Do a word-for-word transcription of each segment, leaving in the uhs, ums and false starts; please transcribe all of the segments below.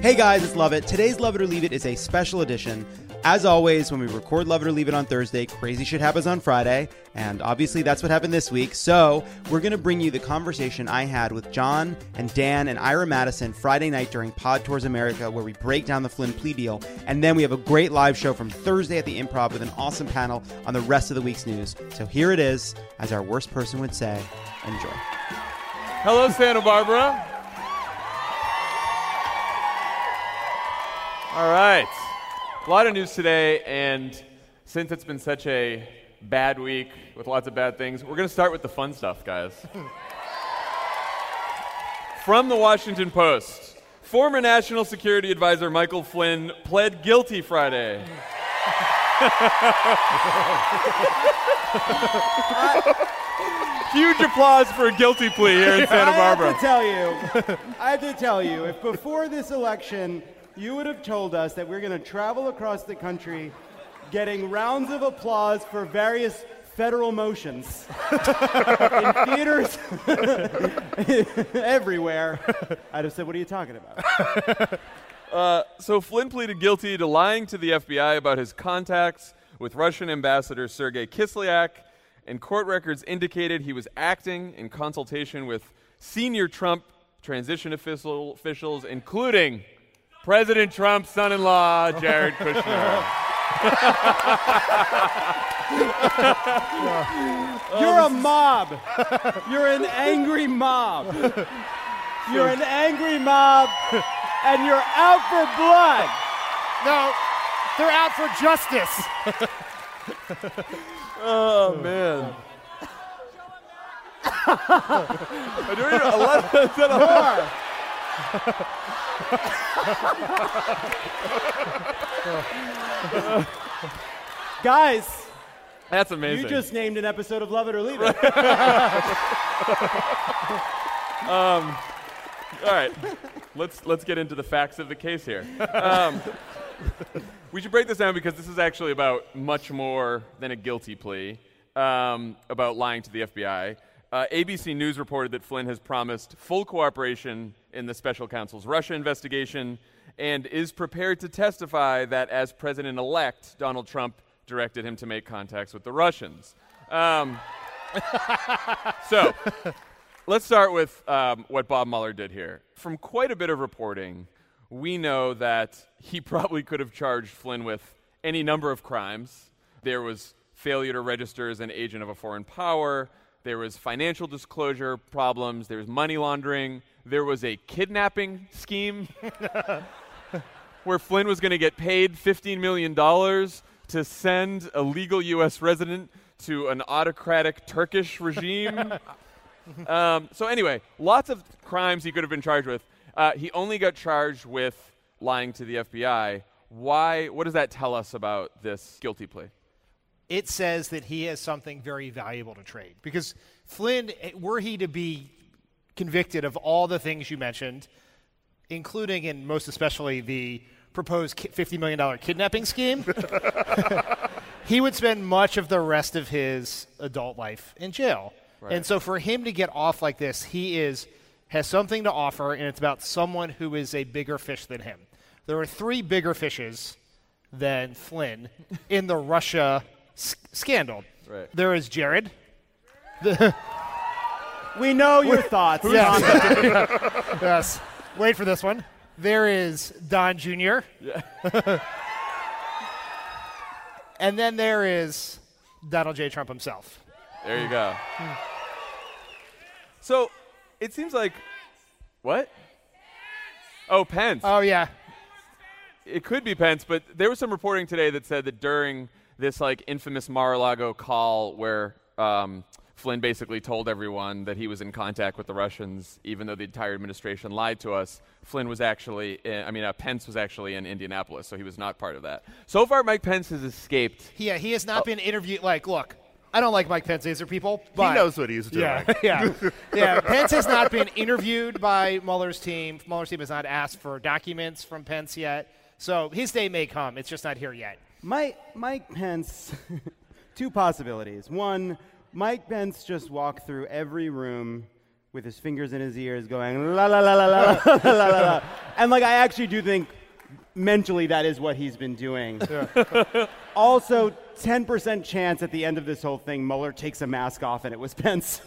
Hey guys, it's Love It. Today's Love It or Leave It is a special edition. As always, when we record Love It or Leave It on Thursday, crazy shit happens on Friday, and obviously that's what happened this week. So we're going to bring you the conversation I had with John and Dan and Ira Madison Friday night during Pod Tours America, where we break down the Flynn plea deal, and then we have a great live show from Thursday at the Improv with an awesome panel on the rest of the week's news. So here it is, as our worst person would say, enjoy. Hello, Santa Barbara. All right. A lot of news today, and since it's been such a bad week with lots of bad things, we're going to start with the fun stuff, guys. From the Washington Post, former National Security Advisor Michael Flynn pled guilty Friday. Huge applause for a guilty plea here in Santa Barbara. I have to tell you, I have to tell you, if before this election you would have told us that we're going to travel across the country getting rounds of applause for various federal motions in theaters everywhere, I'd have said, what are you talking about? Uh, so Flynn pleaded guilty to lying to the F B I about his contacts with Russian Ambassador Sergey Kislyak, and court records indicated he was acting in consultation with senior Trump transition official, officials, including President Trump's son-in-law, Jared Kushner. You're a mob. You're an angry mob. You're an angry mob, and you're out for blood. No, they're out for justice. Oh, man. More. Guys, that's amazing. You just named an episode of Love It or Leave It. um, all right, let's let's get into the facts of the case here. Um, we should break this down because this is actually about much more than a guilty plea, um, about lying to the F B I. Uh, A B C News reported that Flynn has promised full cooperation in the special counsel's Russia investigation and is prepared to testify that as president-elect, Donald Trump directed him to make contacts with the Russians. Um, so let's start with um, what Bob Mueller did here. From quite a bit of reporting, we know that he probably could have charged Flynn with any number of crimes. There was failure to register as an agent of a foreign power. There was financial disclosure problems. There was money laundering. There was a kidnapping scheme where Flynn was going to get paid fifteen million dollars to send a legal U S resident to an autocratic Turkish regime. um, so anyway, lots of crimes he could have been charged with. Uh, he only got charged with lying to the F B I. Why? What does that tell us about this guilty plea? It says that he has something very valuable to trade. Because Flynn, were he to be convicted of all the things you mentioned, including and most especially the proposed fifty million dollars kidnapping scheme, he would spend much of the rest of his adult life in jail. Right. And so for him to get off like this, he is has something to offer, and it's about someone who is a bigger fish than him. There are three bigger fishes than Flynn in the Russia S- scandal. Right. There is Jared. The we know your thoughts. Yes. Yes. Wait for this one. There is Don Junior Yeah. And then there is Donald J. Trump himself. There you go. So it seems like... What? Oh, Pence. Oh, yeah. It could be Pence, but there was some reporting today that said that during this like infamous Mar-a-Lago call where um, Flynn basically told everyone that he was in contact with the Russians, even though the entire administration lied to us. Flynn was actually, in, I mean, uh, Pence was actually in Indianapolis, so he was not part of that. So far, Mike Pence has escaped. Yeah, he has not oh. been interviewed. Like, look, I don't like Mike Pence either, people. But he knows what he's doing. Yeah, yeah. yeah. Pence has not been interviewed by Mueller's team. Mueller's team has not asked for documents from Pence yet. So his day may come. It's just not here yet. Mike, Mike Pence, two possibilities. One, Mike Pence just walked through every room with his fingers in his ears going, la, la, la, la, la, la, la, la, la. And, like, I actually do think mentally that is what he's been doing. Yeah. Also, ten percent chance at the end of this whole thing, Mueller takes a mask off and it was Pence.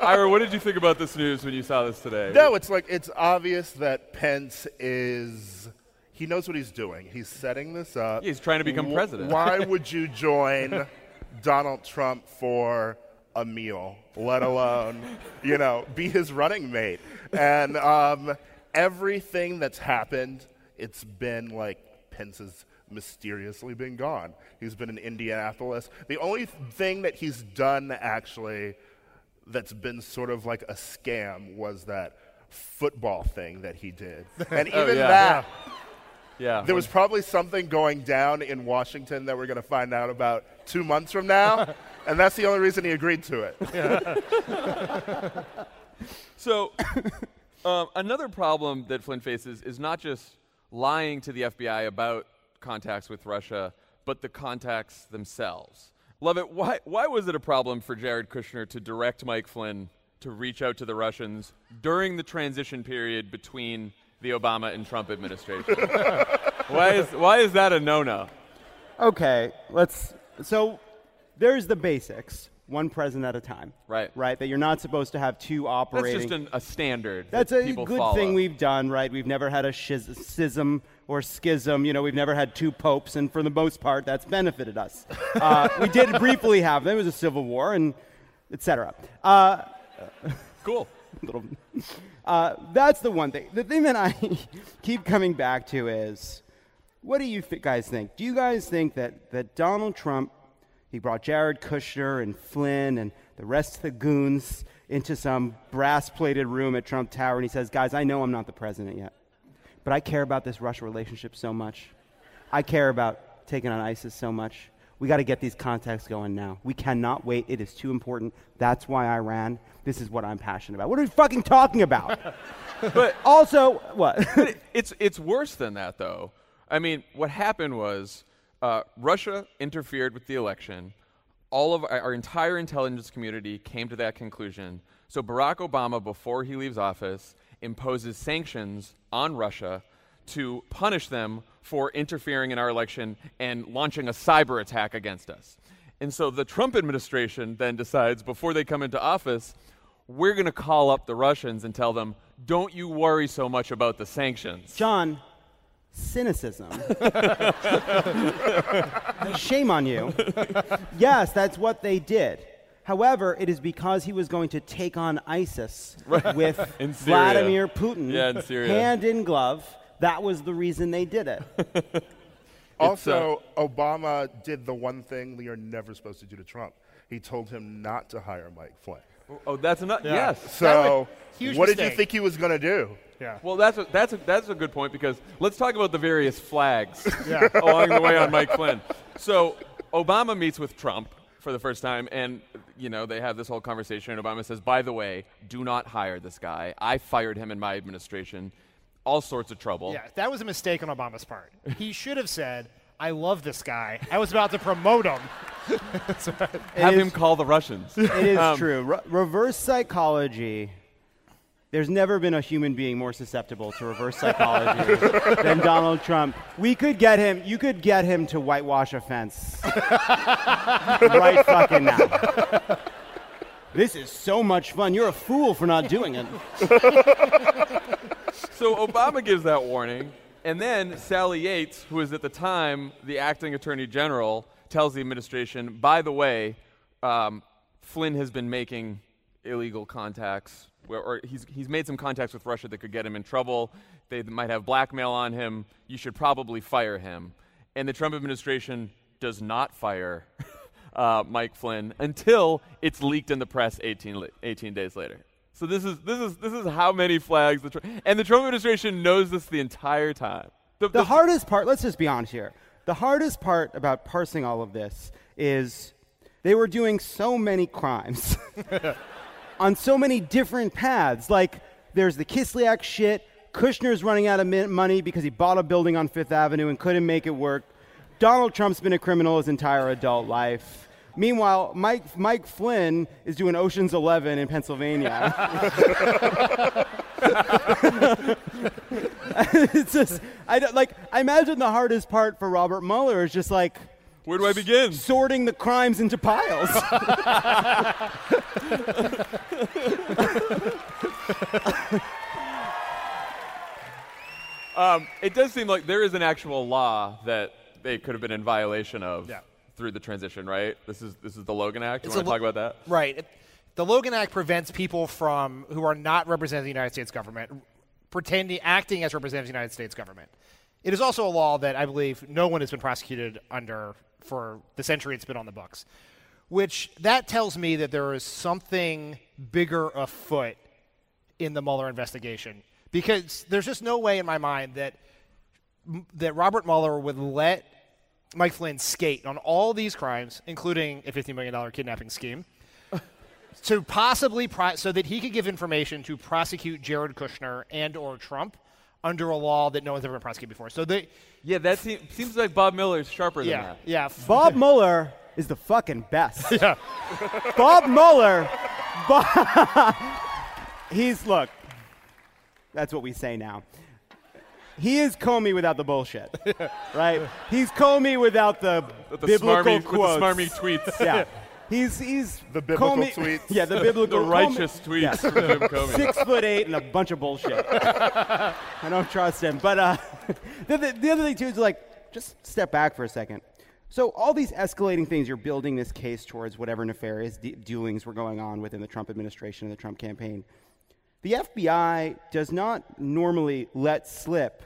Ira, what did you think about this news when you saw this today? No, it's like it's obvious that Pence is... He knows what he's doing. He's setting this up. He's trying to become w- president. Why would you join Donald Trump for a meal, let alone, you know, be his running mate? And um, everything that's happened, it's been like Pence has mysteriously been gone. He's been in Indianapolis. The only thing that he's done, actually, that's been sort of like a scam was that football thing that he did. And even oh, yeah. that... Yeah. Yeah, there was probably something going down in Washington that we're going to find out about two months from now, and that's the only reason he agreed to it. Yeah. So um, another problem that Flynn faces is not just lying to the F B I about contacts with Russia, but the contacts themselves. Lovett, why, why was it a problem for Jared Kushner to direct Mike Flynn to reach out to the Russians during the transition period between the Obama and Trump administration? Why is why is that a no-no? Okay, let's. So there's the basics, one president at a time. Right. Right, that you're not supposed to have two operating. That's just an, a standard That's that a people good follow. Thing we've done, right? We've never had a shiz- schism or schism. You know, we've never had two popes, and for the most part, that's benefited us. Uh, we did briefly have them. It was a civil war, and et cetera. Uh, cool. Little, uh, that's the one thing. The thing that I keep coming back to is, what do you th- guys think? Do you guys think that, that Donald Trump, he brought Jared Kushner and Flynn and the rest of the goons into some brass-plated room at Trump Tower, and he says, guys, I know I'm not the president yet, but I care about this Russia relationship so much. I care about taking on ISIS so much. We got to get these contacts going now. We cannot wait. It is too important. That's why I ran. This is what I'm passionate about. What are we fucking talking about? But also, what? But it's it's worse than that, though. I mean, what happened was uh, Russia interfered with the election. All of our, our entire intelligence community came to that conclusion. So Barack Obama, before he leaves office, imposes sanctions on Russia to punish them for interfering in our election and launching a cyber attack against us. And so the Trump administration then decides, before they come into office, we're going to call up the Russians and tell them, don't you worry so much about the sanctions. John, cynicism. Shame on you. Yes, that's what they did. However, it is because he was going to take on ISIS with Vladimir Putin, yeah, in Syria, hand in glove. That was the reason they did it. Also, uh, Obama did the one thing we are never supposed to do to Trump. He told him not to hire Mike Flynn. Oh, that's not yeah. yes. So, would, what mistake. did you think he was going to do? Yeah. Well, that's a, that's a, that's a good point, because let's talk about the various flags yeah. along the way on Mike Flynn. So, Obama meets with Trump for the first time, and you know they have this whole conversation. And Obama says, "By the way, do not hire this guy. I fired him in my administration." All sorts of trouble. Yeah, that was a mistake on Obama's part. He should have said, I love this guy. I was about to promote him. That's right. Have is, him call the Russians. It is um, true. Re- reverse psychology. There's never been a human being more susceptible to reverse psychology than Donald Trump. We could get him. You could get him to whitewash a fence. Right fucking now. This is so much fun. You're a fool for not doing it. So Obama gives that warning, and then Sally Yates, who is at the time the acting attorney general, tells the administration, by the way, um, Flynn has been making illegal contacts, where, or he's he's made some contacts with Russia that could get him in trouble. They might have blackmail on him. You should probably fire him. And the Trump administration does not fire uh, Mike Flynn until it's leaked in the press eighteen, eighteen days later. So this is this is this is how many flags the Trump, and the Trump administration knows this the entire time. The, the, the hardest part, let's just be honest here. The hardest part about parsing all of this is they were doing so many crimes on so many different paths. Like, there's the Kislyak shit. Kushner's running out of money because he bought a building on Fifth Avenue and couldn't make it work. Donald Trump's been a criminal his entire adult life. Meanwhile, Mike Mike Flynn is doing Ocean's Eleven in Pennsylvania. It's just, I don't, like, I imagine the hardest part for Robert Mueller is just like, where do I begin? S- sorting the crimes into piles. um, it does seem like there is an actual law that they could have been in violation of yeah. through the transition, right? This is this is the Logan Act. Do you want to lo- talk about that? Right. It, the Logan Act prevents people from who are not representing the United States government pretending, acting as representatives of the United States government. It is also a law that I believe no one has been prosecuted under for the century it's been on the books, which that tells me that there is something bigger afoot in the Mueller investigation, because there's just no way in my mind that that Robert Mueller would let Mike Flynn skate on all these crimes, including a fifty million dollars kidnapping scheme, to possibly pro- so that he could give information to prosecute Jared Kushner and or Trump under a law that no one's ever been prosecuted before. So they, yeah, that se- seems like Bob Mueller is sharper yeah, than that. Yeah, Bob Mueller is the fucking best. Yeah. Bob Mueller, Bob, he's look. That's what we say now. He is Comey without the bullshit, right? He's Comey without the, the biblical smarmy, quotes, with the smarmy tweets. Yeah. He's he's the biblical Comey, tweets. Yeah, the biblical, the righteous Comey, tweets. Yeah. From Jim Comey. Six foot eight and a bunch of bullshit. I don't trust him. But uh, the, the the other thing too is, like, just step back for a second. So all these escalating things, you're building this case towards whatever nefarious de- dealings were going on within the Trump administration and the Trump campaign. The F B I does not normally let slip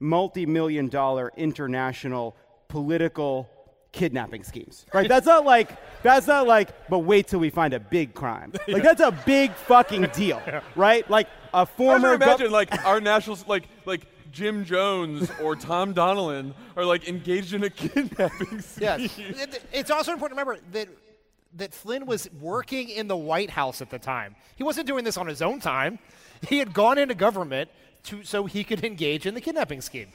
multi-million dollar international political kidnapping schemes, right? That's not like, that's not like, but wait till we find a big crime. Like, yeah. That's a big fucking deal, yeah. Right? Like a former... I imagine, go- like, our national, like, like Jim Jones or Tom Donilon are, like, engaged in a kidnapping scheme. Yes. It, it's also important to remember that that Flynn was working in the White House at the time. He wasn't doing this on his own time. He had gone into government To, so he could engage in the kidnapping scheme.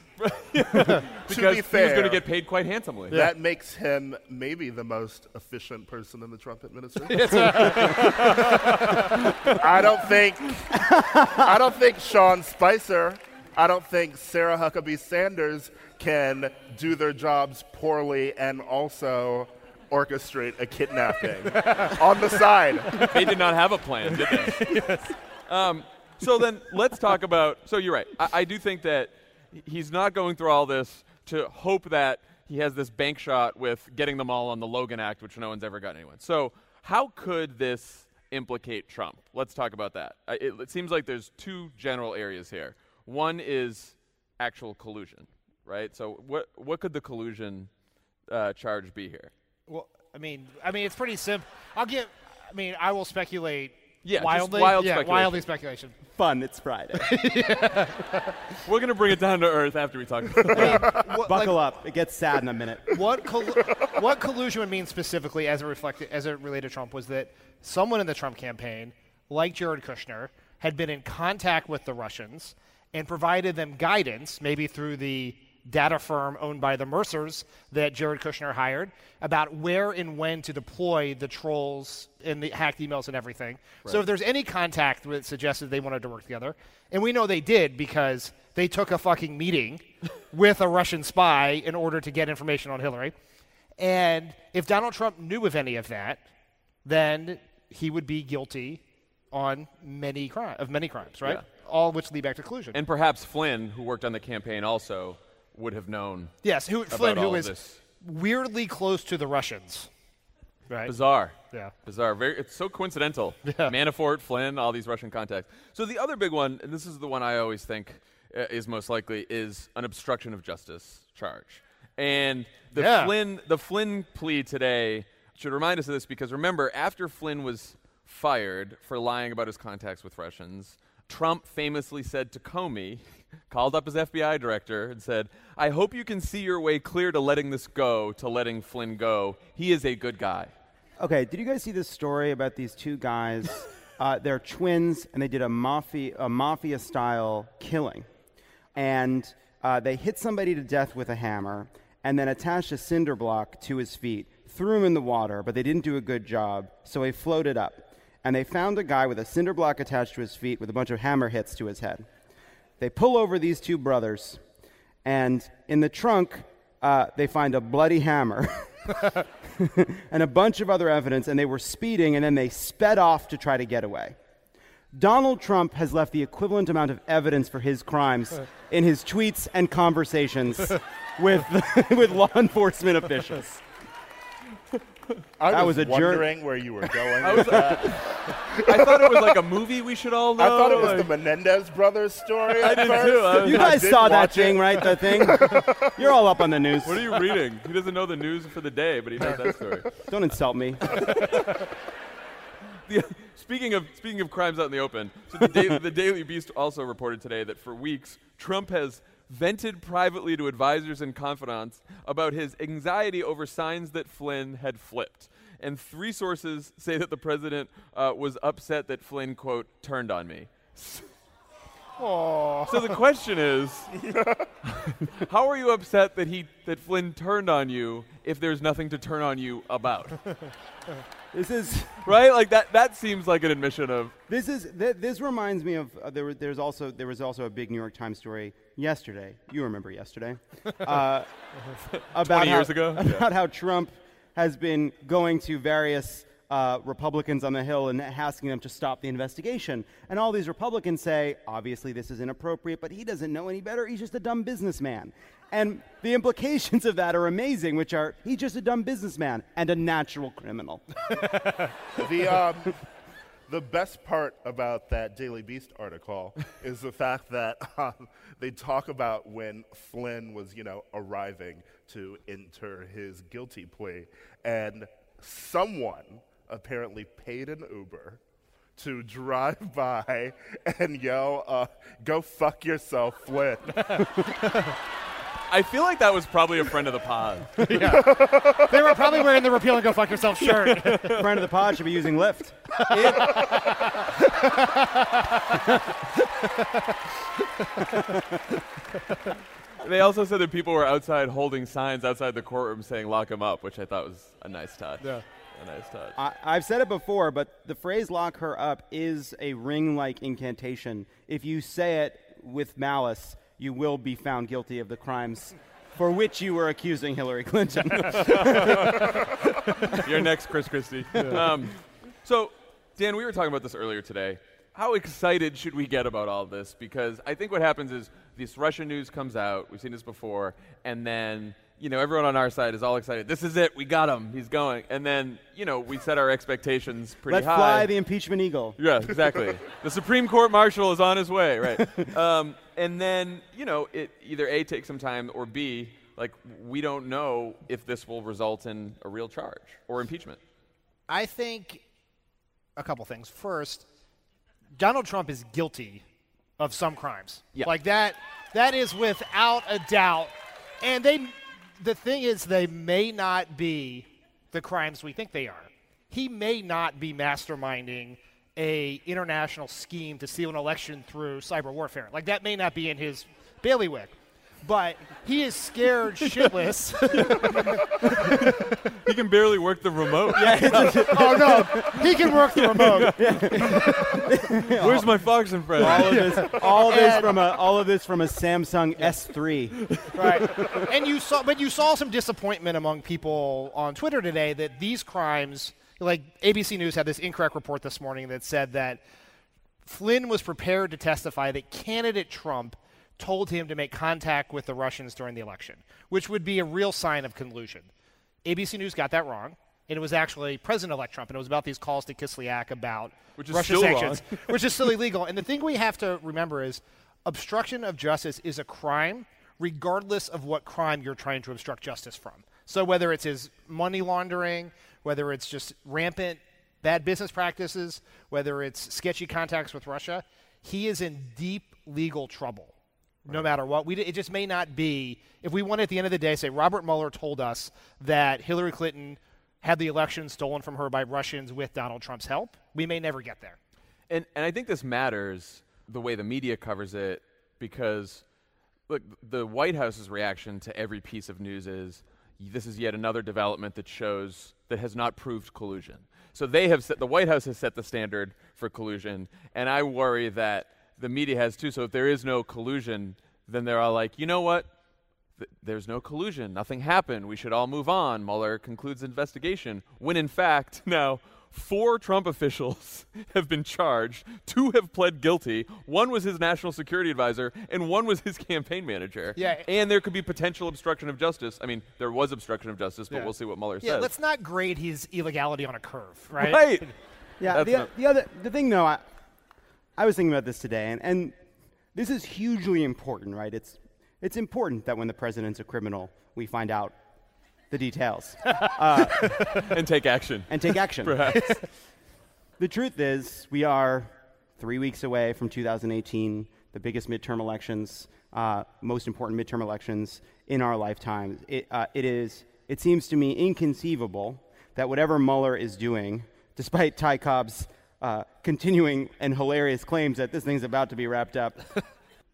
Because to be fair, he was going to get paid quite handsomely. That yeah. makes him maybe the most efficient person in the Trump administration. I don't think, I don't think Sean Spicer, I don't think Sarah Huckabee Sanders can do their jobs poorly and also orchestrate a kidnapping on the side. They did not have a plan, did they? Yes. Um, So then let's talk about, so you're right. I, I do think that he's not going through all this to hope that he has this bank shot with getting them all on the Logan Act, which no one's ever gotten anyone. So how could this implicate Trump? Let's talk about that. I, it, it seems like there's two general areas here. One is actual collusion, right? So what what could the collusion uh, charge be here? Well, I mean, I mean, it's pretty simple. I'll give, I mean, I will speculate. Yeah, wildly, wild yeah, speculation. wildly speculation. Fun, it's Friday. We're going to bring it down to earth after we talk about it. Buckle like, up. It gets sad in a minute. What col- what collusion would mean specifically as it, reflected, as it related to Trump was that someone in the Trump campaign, like Jared Kushner, had been in contact with the Russians and provided them guidance, maybe through the data firm owned by the Mercers that Jared Kushner hired, about where and when to deploy the trolls and the hacked emails and everything. Right. So if there's any contact that suggested they wanted to work together, and we know they did because they took a fucking meeting with a Russian spy in order to get information on Hillary. And if Donald Trump knew of any of that, then he would be guilty on many crime, of many crimes, right? Yeah. All which lead back to collusion. And perhaps Flynn, who worked on the campaign also, would have known. Yes, who, about Flynn, all who is this. Weirdly close to the Russians. Right? Bizarre. Yeah. Bizarre. Very, it's so coincidental. Yeah. Manafort, Flynn, all these Russian contacts. So the other big one, and this is the one I always think uh, is most likely, is an obstruction of justice charge. And the yeah. Flynn the Flynn plea today should remind us of this, because remember, after Flynn was fired for lying about his contacts with Russians, Trump famously said to Comey, called up his F B I director and said, "I hope you can see your way clear to letting this go, to letting Flynn go. He is a good guy." Okay, did you guys see this story about these two guys? uh, they're twins, and they did a mafia, a mafia-style killing. And uh, they hit somebody to death with a hammer and then attached a cinder block to his feet, threw him in the water, but they didn't do a good job, so he floated up. And they found a guy with a cinder block attached to his feet with a bunch of hammer hits to his head. They pull over these two brothers, and in the trunk, uh, they find a bloody hammer and a bunch of other evidence, and they were speeding, and then they sped off to try to get away. Donald Trump has left the equivalent amount of evidence for his crimes in his tweets and conversations with, with law enforcement officials. I that was, was a wondering jerk. Where you were going. I, with was, that. I thought it was like a movie we should all know. I thought it was like the Menendez brothers story. I did first. too. I you guys saw that thing, it. right? The thing. You're all up on the news. What are you reading? He doesn't know the news for the day, but he knows that story. Don't insult me. the, speaking of speaking of crimes out in the open, so the, da- the Daily Beast also reported today that for weeks Trump has vented privately to advisors and confidants about his anxiety over signs that Flynn had flipped. And three sources say that the president uh, was upset that Flynn, quote, turned on me. Aww. So the question is, how are you upset that he that Flynn turned on you if there's nothing to turn on you about? This is right, like that. That seems like an admission of this is. Th- this reminds me of uh, there. There's also there was also a big New York Times story yesterday. You remember yesterday? Uh, about twenty years how, ago, about yeah. how Trump has been going to various Uh, Republicans on the Hill and asking them to stop the investigation. And all these Republicans say, obviously this is inappropriate, but he doesn't know any better. He's just a dumb businessman. And the implications of that are amazing, which are he's just a dumb businessman and a natural criminal. the, um, the best part about that Daily Beast article is the fact that um, they talk about when Flynn was, you know, arriving to enter his guilty plea, and someone apparently paid an Uber to drive by and yell, uh, "Go fuck yourself, Flynn." I feel like that was probably a friend of the pod. Yeah. They were probably wearing the repeal and go fuck yourself shirt. Friend of the pod should be using Lyft. They also said that people were outside holding signs outside the courtroom saying "lock him up," which I thought was a nice touch. Yeah. A nice touch. I, I've said it before, but the phrase "lock her up" is a ring-like incantation. If you say it with malice, you will be found guilty of the crimes for which you were accusing Hillary Clinton. You're next, Chris Christie. Yeah. Um, so, Dan, we were talking about this earlier today. How excited should we get about all this? Because I think what happens is this Russian news comes out. We've seen this before. And then, you know, everyone on our side is all excited. This is it. We got him. He's going. And then, you know, we set our expectations pretty Let's high. Let's fly the impeachment eagle. Yeah, exactly. The Supreme Court Marshal is on his way, right? um, and then, you know, it either A, takes some time, or B, like, we don't know if this will result in a real charge or impeachment. I think a couple things. First, Donald Trump is guilty of some crimes. Yeah. Like that, that is without a doubt. And they, the thing is, they may not be the crimes we think they are. He may not be masterminding a international scheme to steal an election through cyber warfare. Like that may not be in his bailiwick. But he is scared shitless. He can barely work the remote. Yeah, oh, no. He can work the remote. Yeah. Where's my Fox and Friends? All of this, all of this from a all of this from a Samsung S three. Right. And you saw but you saw some disappointment among people on Twitter today that these crimes, like A B C News had this incorrect report this morning that said that Flynn was prepared to testify that candidate Trump told him to make contact with the Russians during the election, which would be a real sign of collusion. A B C News got that wrong, and it was actually President-elect Trump, and it was about these calls to Kislyak about which is Russia still sanctions, wrong. which is still illegal. And the thing we have to remember is obstruction of justice is a crime regardless of what crime you're trying to obstruct justice from. So whether it's his money laundering, whether it's just rampant bad business practices, whether it's sketchy contacts with Russia, he is in deep legal trouble. Right. No matter what. We, it just may not be, if we want at the end of the day say Robert Mueller told us that Hillary Clinton had the election stolen from her by Russians with Donald Trump's help, we may never get there. And and I think this matters the way the media covers it, because look, the White House's reaction to every piece of news is this is yet another development that shows that has not proved collusion. So they have set, the White House has set the standard for collusion, and I worry that the media has too. So if there is no collusion, then they're all like, you know what? Th- there's no collusion. Nothing happened. We should all move on. Mueller concludes investigation. When in fact, now four Trump officials have been charged. Two have pled guilty. One was his national security advisor, and one was his campaign manager. Yeah. And there could be potential obstruction of justice. I mean, there was obstruction of justice, but yeah. we'll see what Mueller yeah, says. Yeah, let's not grade his illegality on a curve, right? Right. yeah. The, the other the thing though. I, I was thinking about this today, and, and this is hugely important, right? It's it's important that when the president's a criminal, we find out the details. uh, and take action. And take action. Perhaps. The truth is, we are three weeks away from two thousand eighteen, the biggest midterm elections, uh, most important midterm elections in our lifetime. It, uh, it is. It seems to me inconceivable that whatever Mueller is doing, despite Ty Cobb's Uh, continuing and hilarious claims that this thing's about to be wrapped up.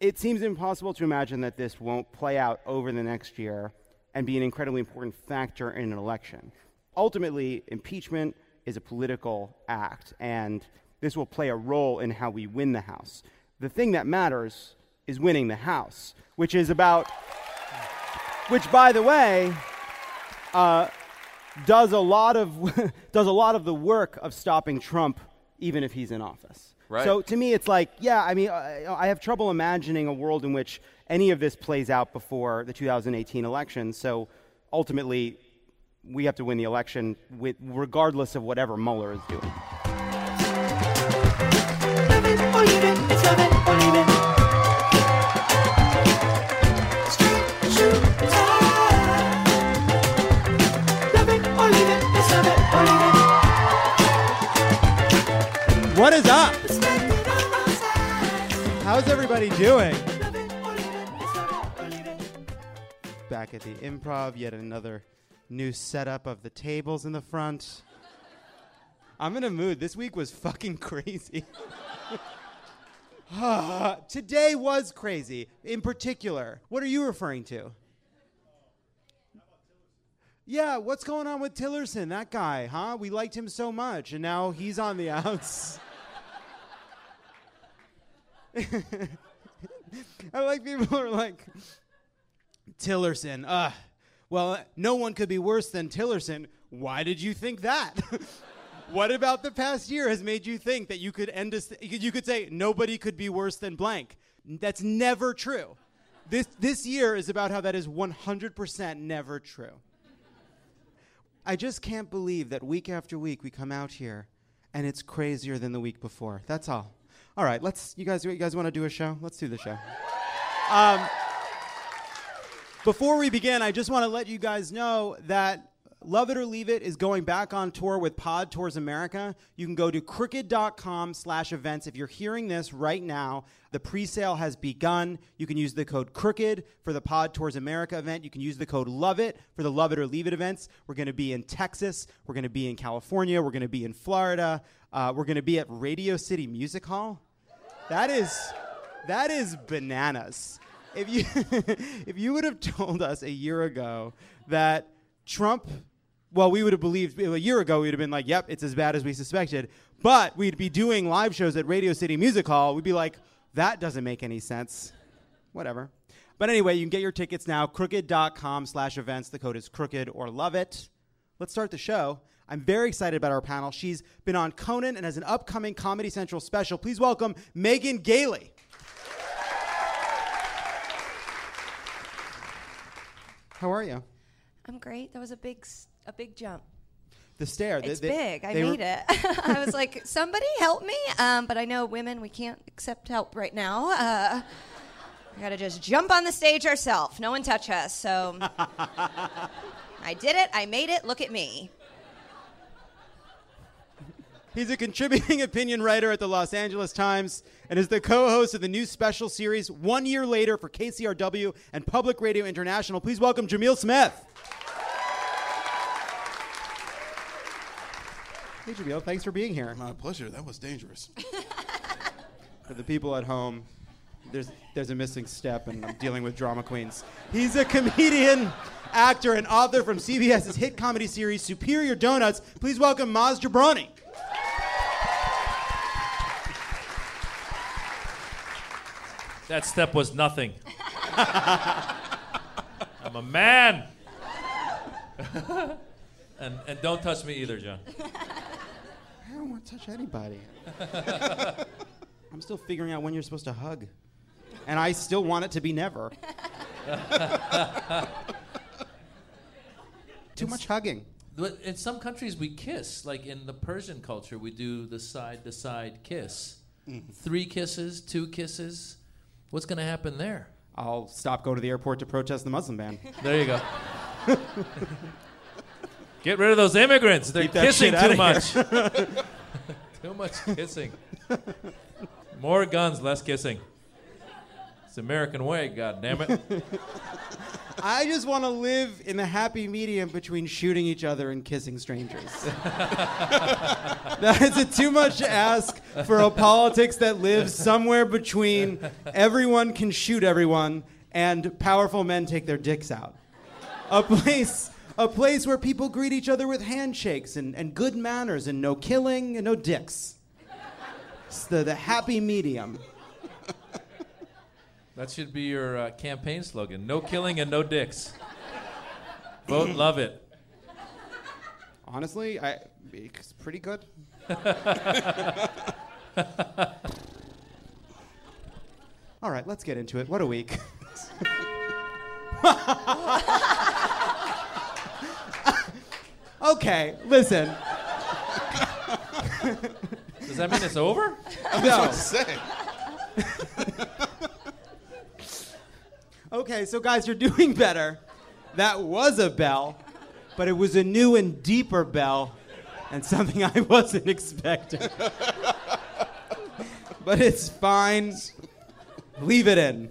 It seems impossible to imagine that this won't play out over the next year and be an incredibly important factor in an election. Ultimately, impeachment is a political act, and this will play a role in how we win the House. The thing that matters is winning the House, which is about, which, by the way, uh, does a lot of does a lot of the work of stopping Trump even if he's in office. Right. So to me, it's like, yeah, I mean, uh, I have trouble imagining a world in which any of this plays out before the two thousand eighteen election. So ultimately, we have to win the election with, regardless of whatever Mueller is doing. What is up? How's everybody doing? Back at the Improv, yet another new setup of the tables in the front. I'm in a mood. This week was fucking crazy. Today was crazy, in particular. What are you referring to? Yeah, what's going on with Tillerson, that guy, huh? We liked him so much, and now he's on the outs. I like people are like, Tillerson, uh, well, no one could be worse than Tillerson. Why did you think that? What about the past year has made you think that you could end a st- you could say nobody could be worse than blank? That's never true. This this year is about how that is one hundred percent never true. I just can't believe that week after week we come out here and it's crazier than the week before. That's all. All right, let's, you guys, you guys want to do a show? Let's do the show. Um, before we begin, I just want to let you guys know that Love It or Leave It is going back on tour with Pod Tours America. You can go to crooked.com slash events. If you're hearing this right now, the presale has begun. You can use the code CROOKED for the Pod Tours America event. You can use the code LOVEIT for the Love It or Leave It events. We're going to be in Texas. We're going to be in California. We're going to be in Florida. Uh, we're going to be at Radio City Music Hall. That is, that is bananas. If you if you would have told us a year ago that Trump, well, we would have believed, a year ago we would have been like, yep, it's as bad as we suspected. But we'd be doing live shows at Radio City Music Hall. We'd be like, that doesn't make any sense. Whatever. But anyway, you can get your tickets now, crooked.com slash events. The code is crooked or love it. Let's start the show. I'm very excited about our panel. She's been on Conan and has an upcoming Comedy Central special. Please welcome Megan Gailey. How are you? I'm great. That was a big a big jump. The stair. They, it's they, big. I made it. I was like, somebody help me. Um, but I know women, we can't accept help right now. Uh, We gotta just jump on the stage ourselves. No one touch us. So I did it. I made it. Look at me. He's a contributing opinion writer at the Los Angeles Times and is the co-host of the new special series One Year Later for K C R W and Public Radio International. Please welcome Jamil Smith. Hey, Jamil. Thanks for being here. My pleasure. That was dangerous. For the people at home, there's there's a missing step, and I'm dealing with drama queens. He's a comedian, actor, and author from C B S's hit comedy series Superior Donuts. Please welcome Maz Jobrani. That step was nothing. I'm a man. and and don't touch me either, John. I don't want to touch anybody. I'm still figuring out when you're supposed to hug. And I still want it to be never. Too much hugging. In some countries we kiss. Like in the Persian culture, we do the side-to-side kiss. Mm. Three kisses, two kisses. What's going to happen there? I'll stop going to the airport to protest the Muslim ban. There you go. Get rid of those immigrants. They're kissing too much. Too much kissing. More guns, less kissing. It's the American way, goddammit. I just want to live in the happy medium between shooting each other and kissing strangers. That is a too much to ask for a politics that lives somewhere between everyone can shoot everyone and powerful men take their dicks out. A place, a place where people greet each other with handshakes and, and good manners and no killing and no dicks. It's the, the happy medium. That should be your uh, campaign slogan. No killing and no dicks. Vote love it. Honestly, I, it's pretty good. All right, let's get into it. What a week. Okay, listen. Does that mean it's over? I no. was about to say. Okay, so guys, you're doing better. That was a bell, but it was a new and deeper bell and something I wasn't expecting. But it's fine. Leave it in.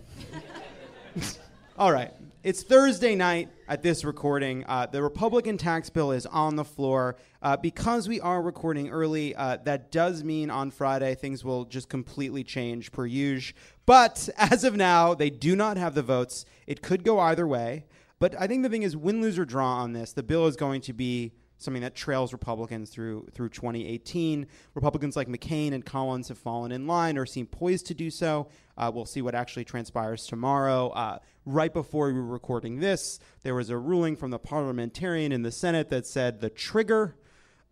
All right. It's Thursday night at this recording. Uh, the Republican tax bill is on the floor. Uh, because we are recording early, uh, that does mean on Friday things will just completely change per usual. But as of now, they do not have the votes. It could go either way. But I think the thing is win, lose, or draw on this. The bill is going to be something that trails Republicans through through twenty eighteen. Republicans like McCain and Collins have fallen in line or seem poised to do so. Uh, we'll see what actually transpires tomorrow. Uh, right before we were recording this, there was a ruling from the parliamentarian in the Senate that said the trigger,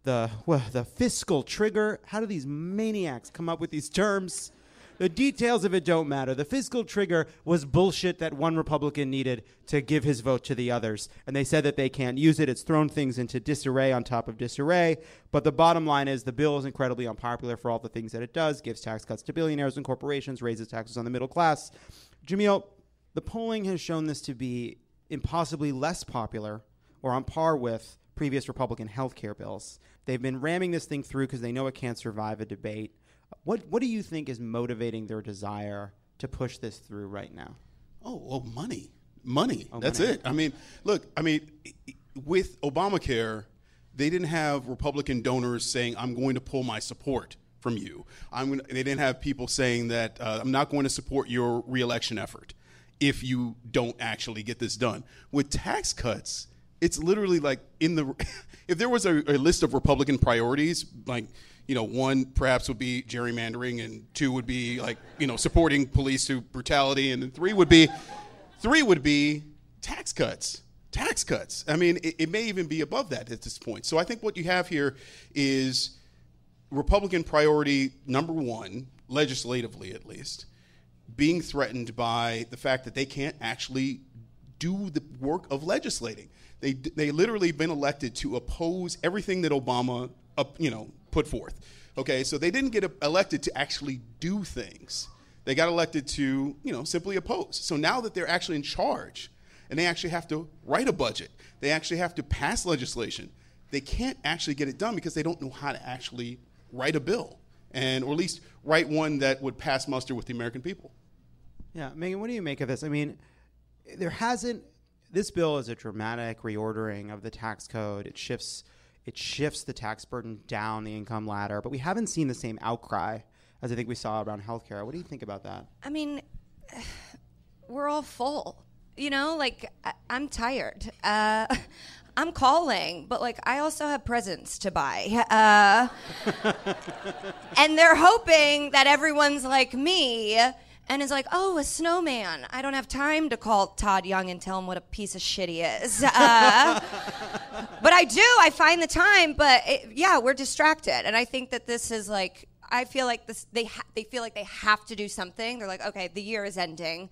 the well, the fiscal trigger. How do these maniacs come up with these terms? The details of it don't matter. The fiscal trigger was bullshit that one Republican needed to give his vote to the others. And they said that they can't use it. It's thrown things into disarray on top of disarray. But the bottom line is the bill is incredibly unpopular for all the things that it does. Gives tax cuts to billionaires and corporations. Raises taxes on the middle class. Jamil, the polling has shown this to be impossibly less popular or on par with previous Republican health care bills. They've been ramming this thing through because they know it can't survive a debate. What what do you think is motivating their desire to push this through right now? Oh, well, money. Money. Oh, That's money. it. I mean, look, I mean, with Obamacare, they didn't have Republican donors saying, I'm going to pull my support from you. I'm gonna, they didn't have people saying that uh, I'm not going to support your reelection effort if you don't actually get this done. With tax cuts, it's literally like in the – if there was a, a list of Republican priorities, like – you know, one perhaps would be gerrymandering, and two would be like, you know, supporting police through brutality, and then three would be, three would be tax cuts, tax cuts. I mean, it, it may even be above that at this point. So I think what you have here is Republican priority number one, legislatively at least, being threatened by the fact that they can't actually do the work of legislating. They they literally been elected to oppose everything that Obama, up, you know, put forth. Okay, so they didn't get elected to actually do things. They got elected to, you know, simply oppose. So now that they're actually in charge and they actually have to write a budget, they actually have to pass legislation, they can't actually get it done because they don't know how to actually write a bill, and or at least write one that would pass muster with the American people. Yeah, Megan, what do you make of this? I mean, there hasn't this bill is a dramatic reordering of the tax code. It shifts it shifts the tax burden down the income ladder, but we haven't seen the same outcry as I think we saw around healthcare. What do you think about that? I mean, we're all full, you know, like I, I'm tired. Uh, I'm calling, but like I also have presents to buy. Uh, and they're hoping that everyone's like me and is like, oh, a snowman. I don't have time to call Todd Young and tell him what a piece of shit he is. Uh, but I do, I find the time, but it, yeah, we're distracted. And I think that this is like, I feel like this. They ha- they feel like they have to do something. They're like, okay, the year is ending.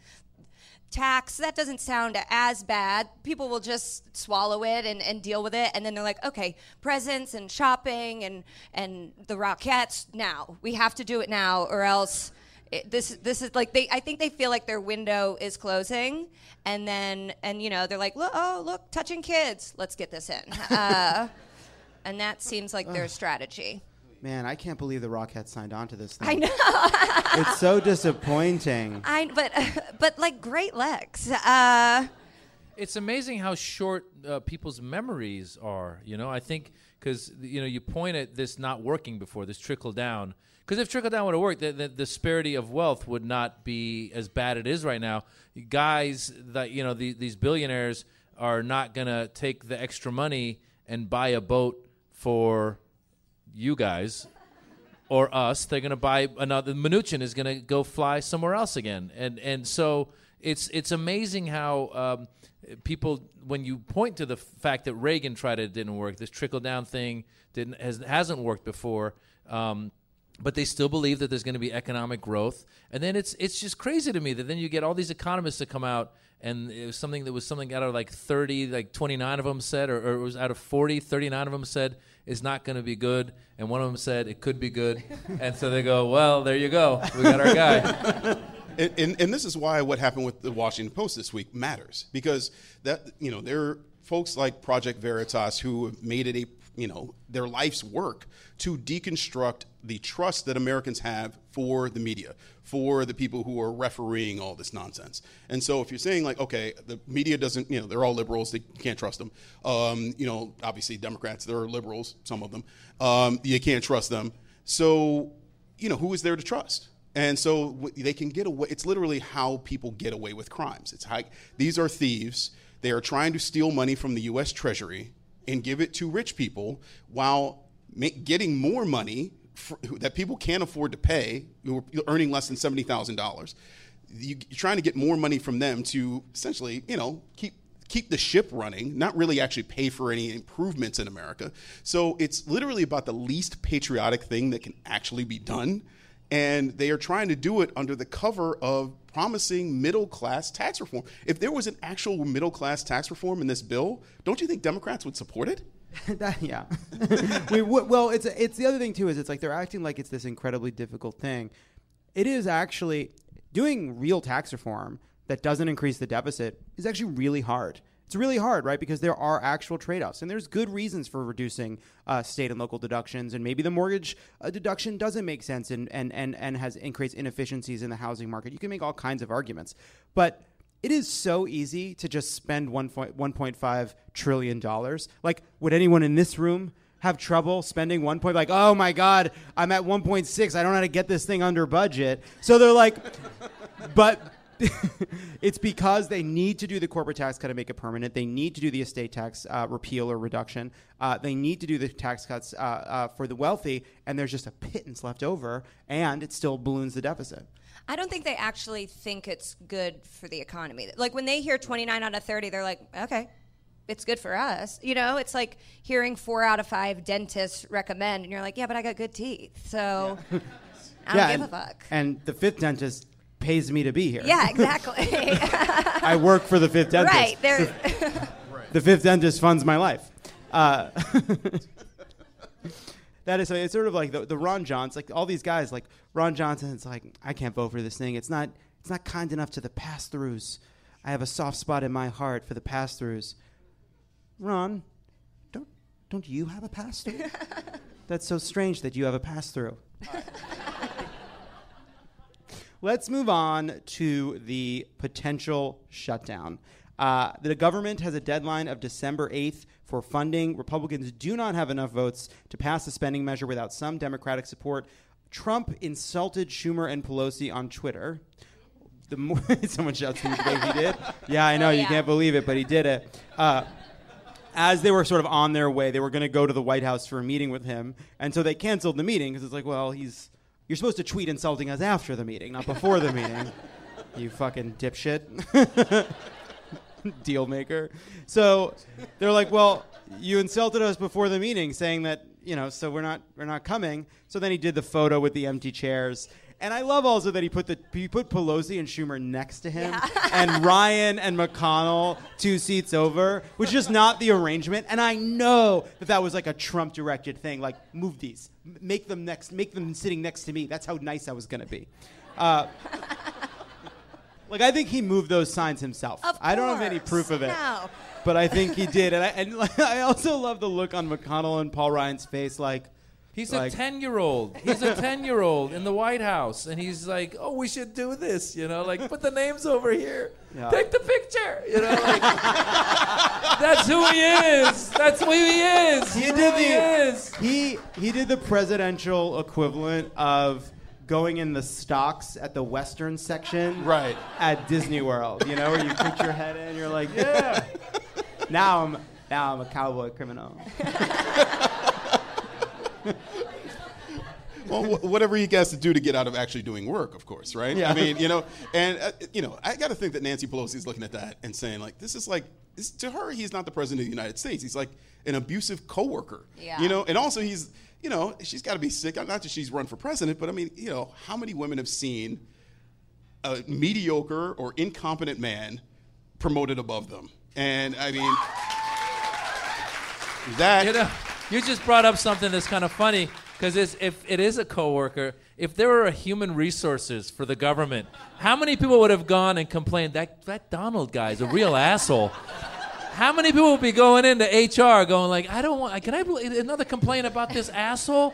Tax, that doesn't sound as bad. People will just swallow it and, and deal with it. And then they're like, okay, presents and shopping and, and the Rockettes now. We have to do it now or else it, this this is like, they. I think they feel like their window is closing. And then, and you know, they're like, oh, look, touching kids. Let's get this in. Uh, and that seems like their strategy. Man, I can't believe the Rockettes signed on to this thing. I know. It's so disappointing. I but uh, but like great legs. Uh, it's amazing how short uh, people's memories are. You know, I think because you know you point at this not working before this trickle down. Because if trickle down would have worked, the, the disparity of wealth would not be as bad as it is right now. Guys, that you know the, these billionaires are not gonna take the extra money and buy a boat for you guys or us. They're going to buy another. Mnuchin is going to go fly somewhere else again. And and so it's it's amazing how um, people, when you point to the fact that Reagan tried it, it didn't work. This trickle down thing didn't has, hasn't worked before. Um, but they still believe that there's going to be economic growth. And then it's it's just crazy to me that then you get all these economists that come out, and it was something that was something out of like thirty, like twenty-nine of them said, or, or it was out of forty, thirty-nine of them said it's not going to be good. And one of them said it could be good. And so they go, well, there you go. We got our guy. and, and, and this is why what happened with the Washington Post this week matters, because that, you know, there are folks like Project Veritas who have made it a, you know, their life's work to deconstruct the trust that Americans have for the media, for the people who are refereeing all this nonsense. And so if you're saying like, okay, the media doesn't, you know, they're all liberals, they can't trust them. Um, you know, obviously Democrats, they're liberals, some of them. Um, you can't trust them. So, you know, who is there to trust? And so w- they can get away. It's literally how people get away with crimes. It's how, these are thieves. They are trying to steal money from the U S Treasury and give it to rich people while ma- getting more money For, that people can't afford to pay, who are earning less than seventy thousand dollars. You're trying to get more money from them to essentially, you know, keep keep the ship running, not really actually pay for any improvements in America. So it's literally about the least patriotic thing that can actually be done. And they are trying to do it under the cover of promising middle-class tax reform. If there was an actual middle-class tax reform in this bill, don't you think Democrats would support it? that, yeah. we w- well, it's it's the other thing, too, is it's like they're acting like it's this incredibly difficult thing. It is actually doing real tax reform that doesn't increase the deficit is actually really hard. It's really hard, right, because there are actual trade-offs. And there's good reasons for reducing uh, state and local deductions. And maybe the mortgage uh, deduction doesn't make sense and, and, and, and has increased inefficiencies in the housing market. You can make all kinds of arguments. But it is so easy to just spend one point five trillion dollars. Like, would anyone in this room have trouble spending one point? Like, oh my God, I'm at one point six. I don't know how to get this thing under budget. So they're like, but it's because they need to do the corporate tax cut to make it permanent. They need to do the estate tax uh, repeal or reduction. Uh, they need to do the tax cuts uh, uh, for the wealthy, and there's just a pittance left over, and it still balloons the deficit. I don't think they actually think it's good for the economy. Like, when they hear twenty-nine out of thirty, they're like, okay, it's good for us. You know, it's like hearing four out of five dentists recommend, and you're like, yeah, but I got good teeth, so yeah. I don't yeah, give and, a fuck. And the fifth dentist pays me to be here. Yeah, exactly. I work for the fifth dentist. Right. There. The fifth dentist funds my life. Uh, that is, it's sort of like the, the Ron Johnson, like all these guys, like Ron Johnson, it's like, I can't vote for this thing. It's not, it's not kind enough to the pass-throughs. I have a soft spot in my heart for the pass-throughs. Ron, don't don't you have a pass-through? That's so strange that you have a pass-through. Let's move on to the potential shutdown. Uh, the government has a deadline of December eighth for funding. Republicans do not have enough votes to pass the spending measure without some Democratic support. Trump insulted Schumer and Pelosi on Twitter. The more someone shouts to me, he did. Yeah, I know, oh, yeah. You can't believe it, but he did it. Uh, as they were sort of on their way, they were going to go to the White House for a meeting with him, and so they canceled the meeting because it's like, well, he's you're supposed to tweet insulting us after the meeting, not before the meeting. You fucking dipshit. Deal maker. So they're like, well, you insulted us before the meeting saying that, you know, so we're not we're not coming. So then he did the photo with the empty chairs. And I love also that he put the he put Pelosi and Schumer next to him, yeah. And Ryan and McConnell two seats over, which is not the arrangement. And I know that that was like a Trump-directed thing, like move these, M- make them next, make them sitting next to me. That's how nice I was gonna be. Uh, like I think he moved those signs himself. Of I don't course. have any proof of it, no. But I think he did. And I and like, I also love the look on McConnell and Paul Ryan's face, like. He's like, a ten-year-old. He's a ten-year-old in the White House. And he's like, oh, we should do this, you know? Like, put the names over here. Yeah. Take the picture, you know? Like, that's who he is. That's who he is. He did who the, he is. He, he did the presidential equivalent of going in the stocks at the Western section right. at Disney World, you know, where you put your head in, you're like, yeah. Now I'm, now I'm a cowboy criminal. Well, w- whatever he has to do to get out of actually doing work, of course, right? Yeah. I mean, you know, and, uh, you know, I got to think that Nancy Pelosi is looking at that and saying, like, this is like, this, to her, he's not the president of the United States. He's like an abusive coworker, yeah. You know, and also he's, you know, she's got to be sick. Not that she's run for president, but I mean, you know, how many women have seen a mediocre or incompetent man promoted above them? And I mean, that... You know. You just brought up something that's kind of funny, because if it is a coworker, if there were a human resources for the government, how many people would have gone and complained, that that Donald guy's a real asshole? How many people would be going into H R going like, I don't want, can I believe another complaint about this asshole?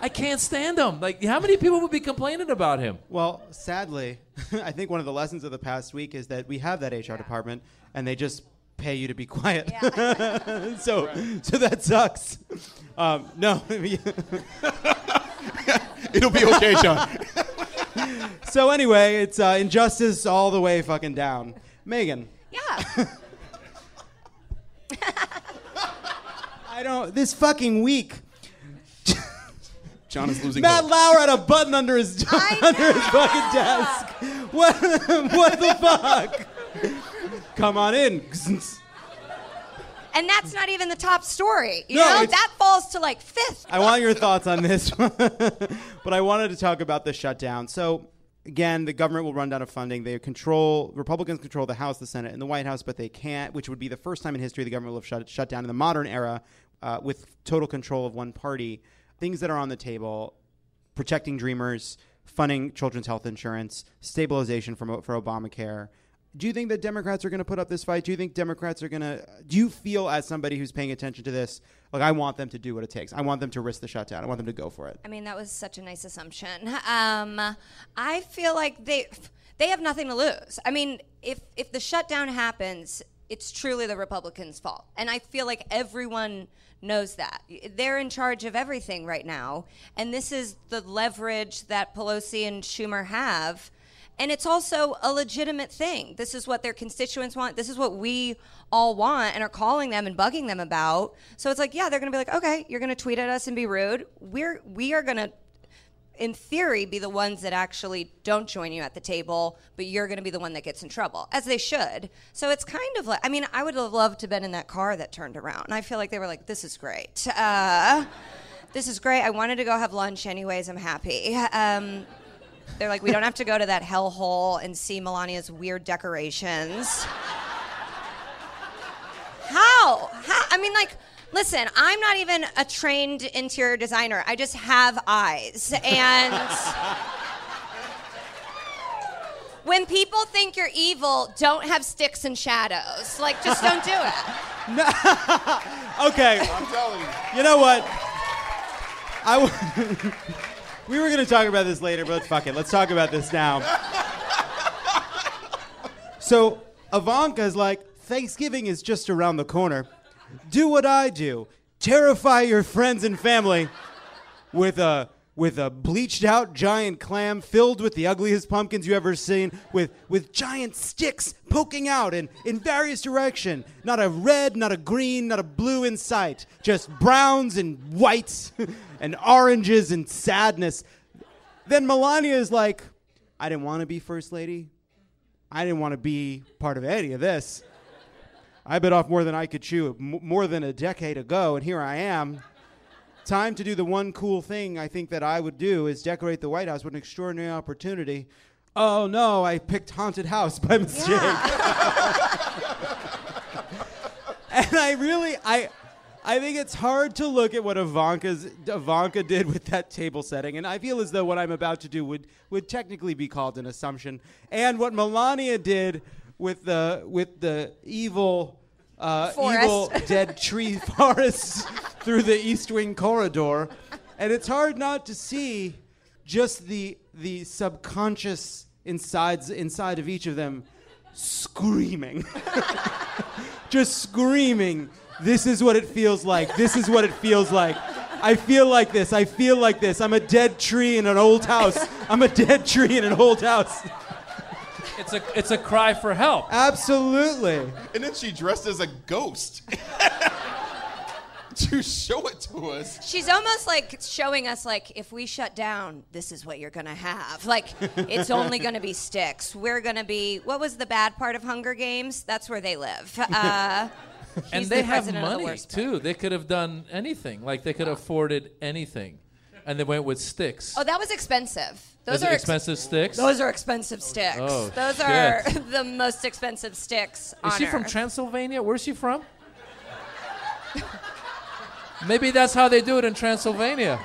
I can't stand him. Like, how many people would be complaining about him? Well, sadly, I think one of the lessons of the past week is that we have that H R department, and they just... pay you to be quiet. Yeah. so right. so that sucks. Um, no. It'll be okay, John. So anyway, it's uh, injustice all the way fucking down. Megan. Yeah. I don't... This fucking week... John is losing Matt hope. Lauer had a button under his, under his fucking desk. What, what the fuck? Come on in. And that's not even the top story. You no, know, that falls to like fifth. I want your thoughts on this one. But I wanted to talk about the shutdown. So, again, the government will run down of funding. They control, Republicans control the House, the Senate, and the White House, but they can't, which would be the first time in history the government will have shut, shut down in the modern era uh, with total control of one party. Things that are on the table, protecting Dreamers, funding children's health insurance, stabilization for, for Obamacare. Do you think that Democrats are going to put up this fight? Do you think Democrats are going to – do you feel as somebody who's paying attention to this, like I want them to do what it takes. I want them to risk the shutdown. I want them to go for it. I mean, that was such a nice assumption. Um, I feel like they they have nothing to lose. I mean, if if the shutdown happens, it's truly the Republicans' fault. And I feel like everyone knows that. They're in charge of everything right now. And this is the leverage that Pelosi and Schumer have. And it's also a legitimate thing. This is what their constituents want. This is what we all want and are calling them and bugging them about. So it's like, yeah, they're going to be like, okay, you're going to tweet at us and be rude. We're, we are going to, in theory, be the ones that actually don't join you at the table, but you're going to be the one that gets in trouble, as they should. So it's kind of like, I mean, I would have loved to have been in that car that turned around. And I feel like they were like, this is great. Uh, this is great. I wanted to go have lunch anyways. I'm happy. Um, They're like, we don't have to go to that hellhole and see Melania's weird decorations. How? How? I mean, like, Listen, I'm not even a trained interior designer. I just have eyes. And when people think you're evil, don't have sticks and shadows. Like, just don't do it. No. Okay. I'm telling you. You know what? I w- we were going to talk about this later, but fuck it. Let's talk about this now. So Ivanka's like, Thanksgiving is just around the corner. Do what I do. Terrify your friends and family with a with a bleached out giant clam filled with the ugliest pumpkins you ever seen, with, with giant sticks poking out in, in various direction. Not a red, not a green, not a blue in sight. Just browns and whites and oranges and sadness. Then Melania is like, I didn't want to be first lady. I didn't want to be part of any of this. I bit off more than I could chew m- more than a decade ago, and here I am. Time to do the one cool thing I think that I would do is decorate the White House with an extraordinary opportunity. Oh, no, I picked Haunted House by mistake. Yeah. And I really, I I think it's hard to look at what Ivanka's, Ivanka did with that table setting, and I feel as though what I'm about to do would, would technically be called an assumption. And what Melania did with the with the evil, uh, evil dead tree forests through the East Wing corridor, and it's hard not to see just the the subconscious insides inside of each of them, screaming, just screaming. This is what it feels like. This is what it feels like. I feel like this. I feel like this. I'm a dead tree in an old house. I'm a dead tree in an old house. It's a it's a cry for help. Absolutely. And then she dressed as a ghost to show it to us. She's almost like showing us, like, if we shut down, this is what you're gonna have. Like, it's only gonna be sticks. We're gonna be. What was the bad part of Hunger Games? That's where they live. Uh, and they the have money the too. Part. They could have done anything. Like they could wow. have afforded anything, and they went with sticks. Oh, that was expensive. Those are expensive ex- sticks? Those are expensive sticks. Oh, Those shit. are the most expensive sticks on Is she Earth. From Transylvania? Where's she from? Maybe that's how they do it in Transylvania.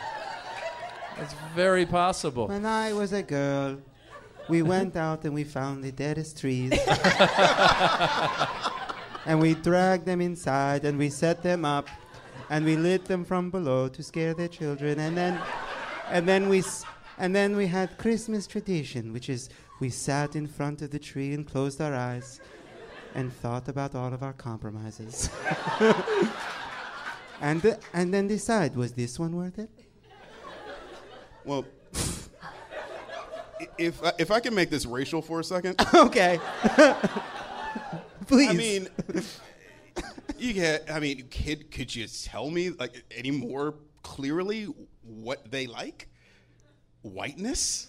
That's very possible. When I was a girl, we went out and we found the deadest trees. And we dragged them inside and we set them up and we lit them from below to scare the children. And then, and then we... S- And then we had Christmas tradition, which is we sat in front of the tree and closed our eyes and thought about all of our compromises. and the, and then decide, was this one worth it? Well, if, if I can make this racial for a second. Okay. Please. I mean, you get, I mean, kid, could you tell me like any more clearly what they like? Whiteness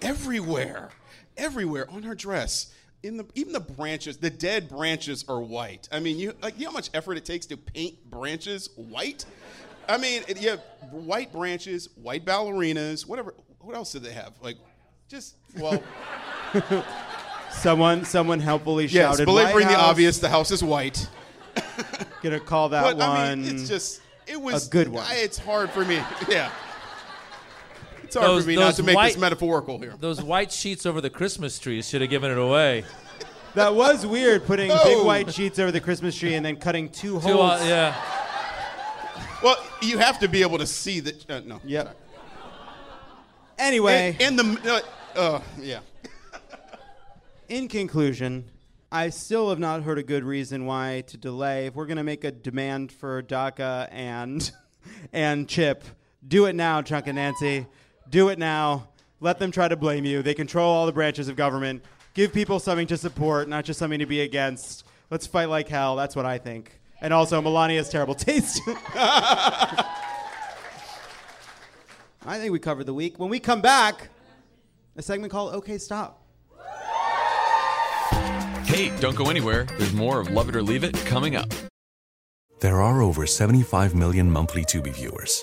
everywhere, everywhere on her dress. In the even the branches, the dead branches are white. I mean, you like you know how much effort it takes to paint branches white. I mean, it, you have white branches, white ballerinas, whatever. What else did they have? Like, just well. someone, someone helpfully shouted. Yes, belaboring the obvious. The house is white. Gonna call that but, one. I mean, it's just it was a good one. I, it's hard for me. Yeah. It's hard those, for me not to make white, this metaphorical here. Those white sheets over the Christmas tree should have given it away. That was weird, putting oh. big white sheets over the Christmas tree and then cutting two, two holes. Uh, yeah. Well, you have to be able to see that. Uh, no. Yeah. Anyway. In, in the. Uh, uh, yeah. In conclusion, I still have not heard a good reason why to delay. If we're going to make a demand for DACA and and CHIP, do it now, Chuck and Nancy. Do it now. Let them try to blame you. They control all the branches of government. Give people something to support, not just something to be against. Let's fight like hell. That's what I think. And also, Melania's terrible taste. I think we covered the week. When we come back, a segment called OK Stop. Hey, don't go anywhere. There's more of Love It or Leave It coming up. There are over seventy-five million monthly Tubi viewers.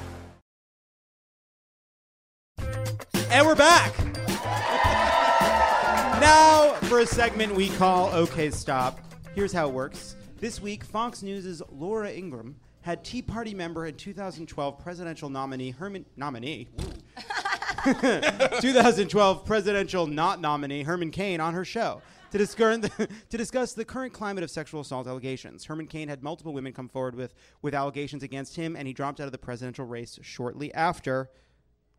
And we're back. Now for a segment we call OK Stop. Here's how it works. This week, Fox News' Laura Ingraham had Tea Party member and twenty twelve presidential nominee Herman... Nominee? twenty twelve presidential not nominee Herman Cain on her show to discuss, to discuss the current climate of sexual assault allegations. Herman Cain had multiple women come forward with, with allegations against him, and he dropped out of the presidential race shortly after.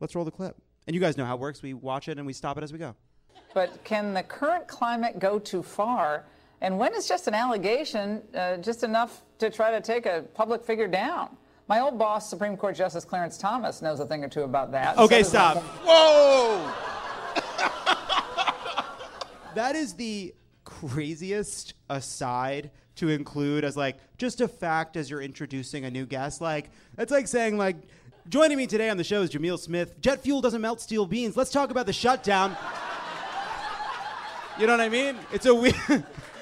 Let's roll the clip. And you guys know how it works. We watch it and we stop it as we go. But can the current climate go too far? And when is just an allegation uh, just enough to try to take a public figure down? My old boss, Supreme Court Justice Clarence Thomas, knows a thing or two about that. Okay, so stop. That- Whoa! That is the craziest aside to include as, like, just a fact as you're introducing a new guest. Like, that's like saying, like, joining me today on the show is Jamil Smith. Jet fuel doesn't melt steel beans. Let's talk about the shutdown. You know what I mean? It's a weird,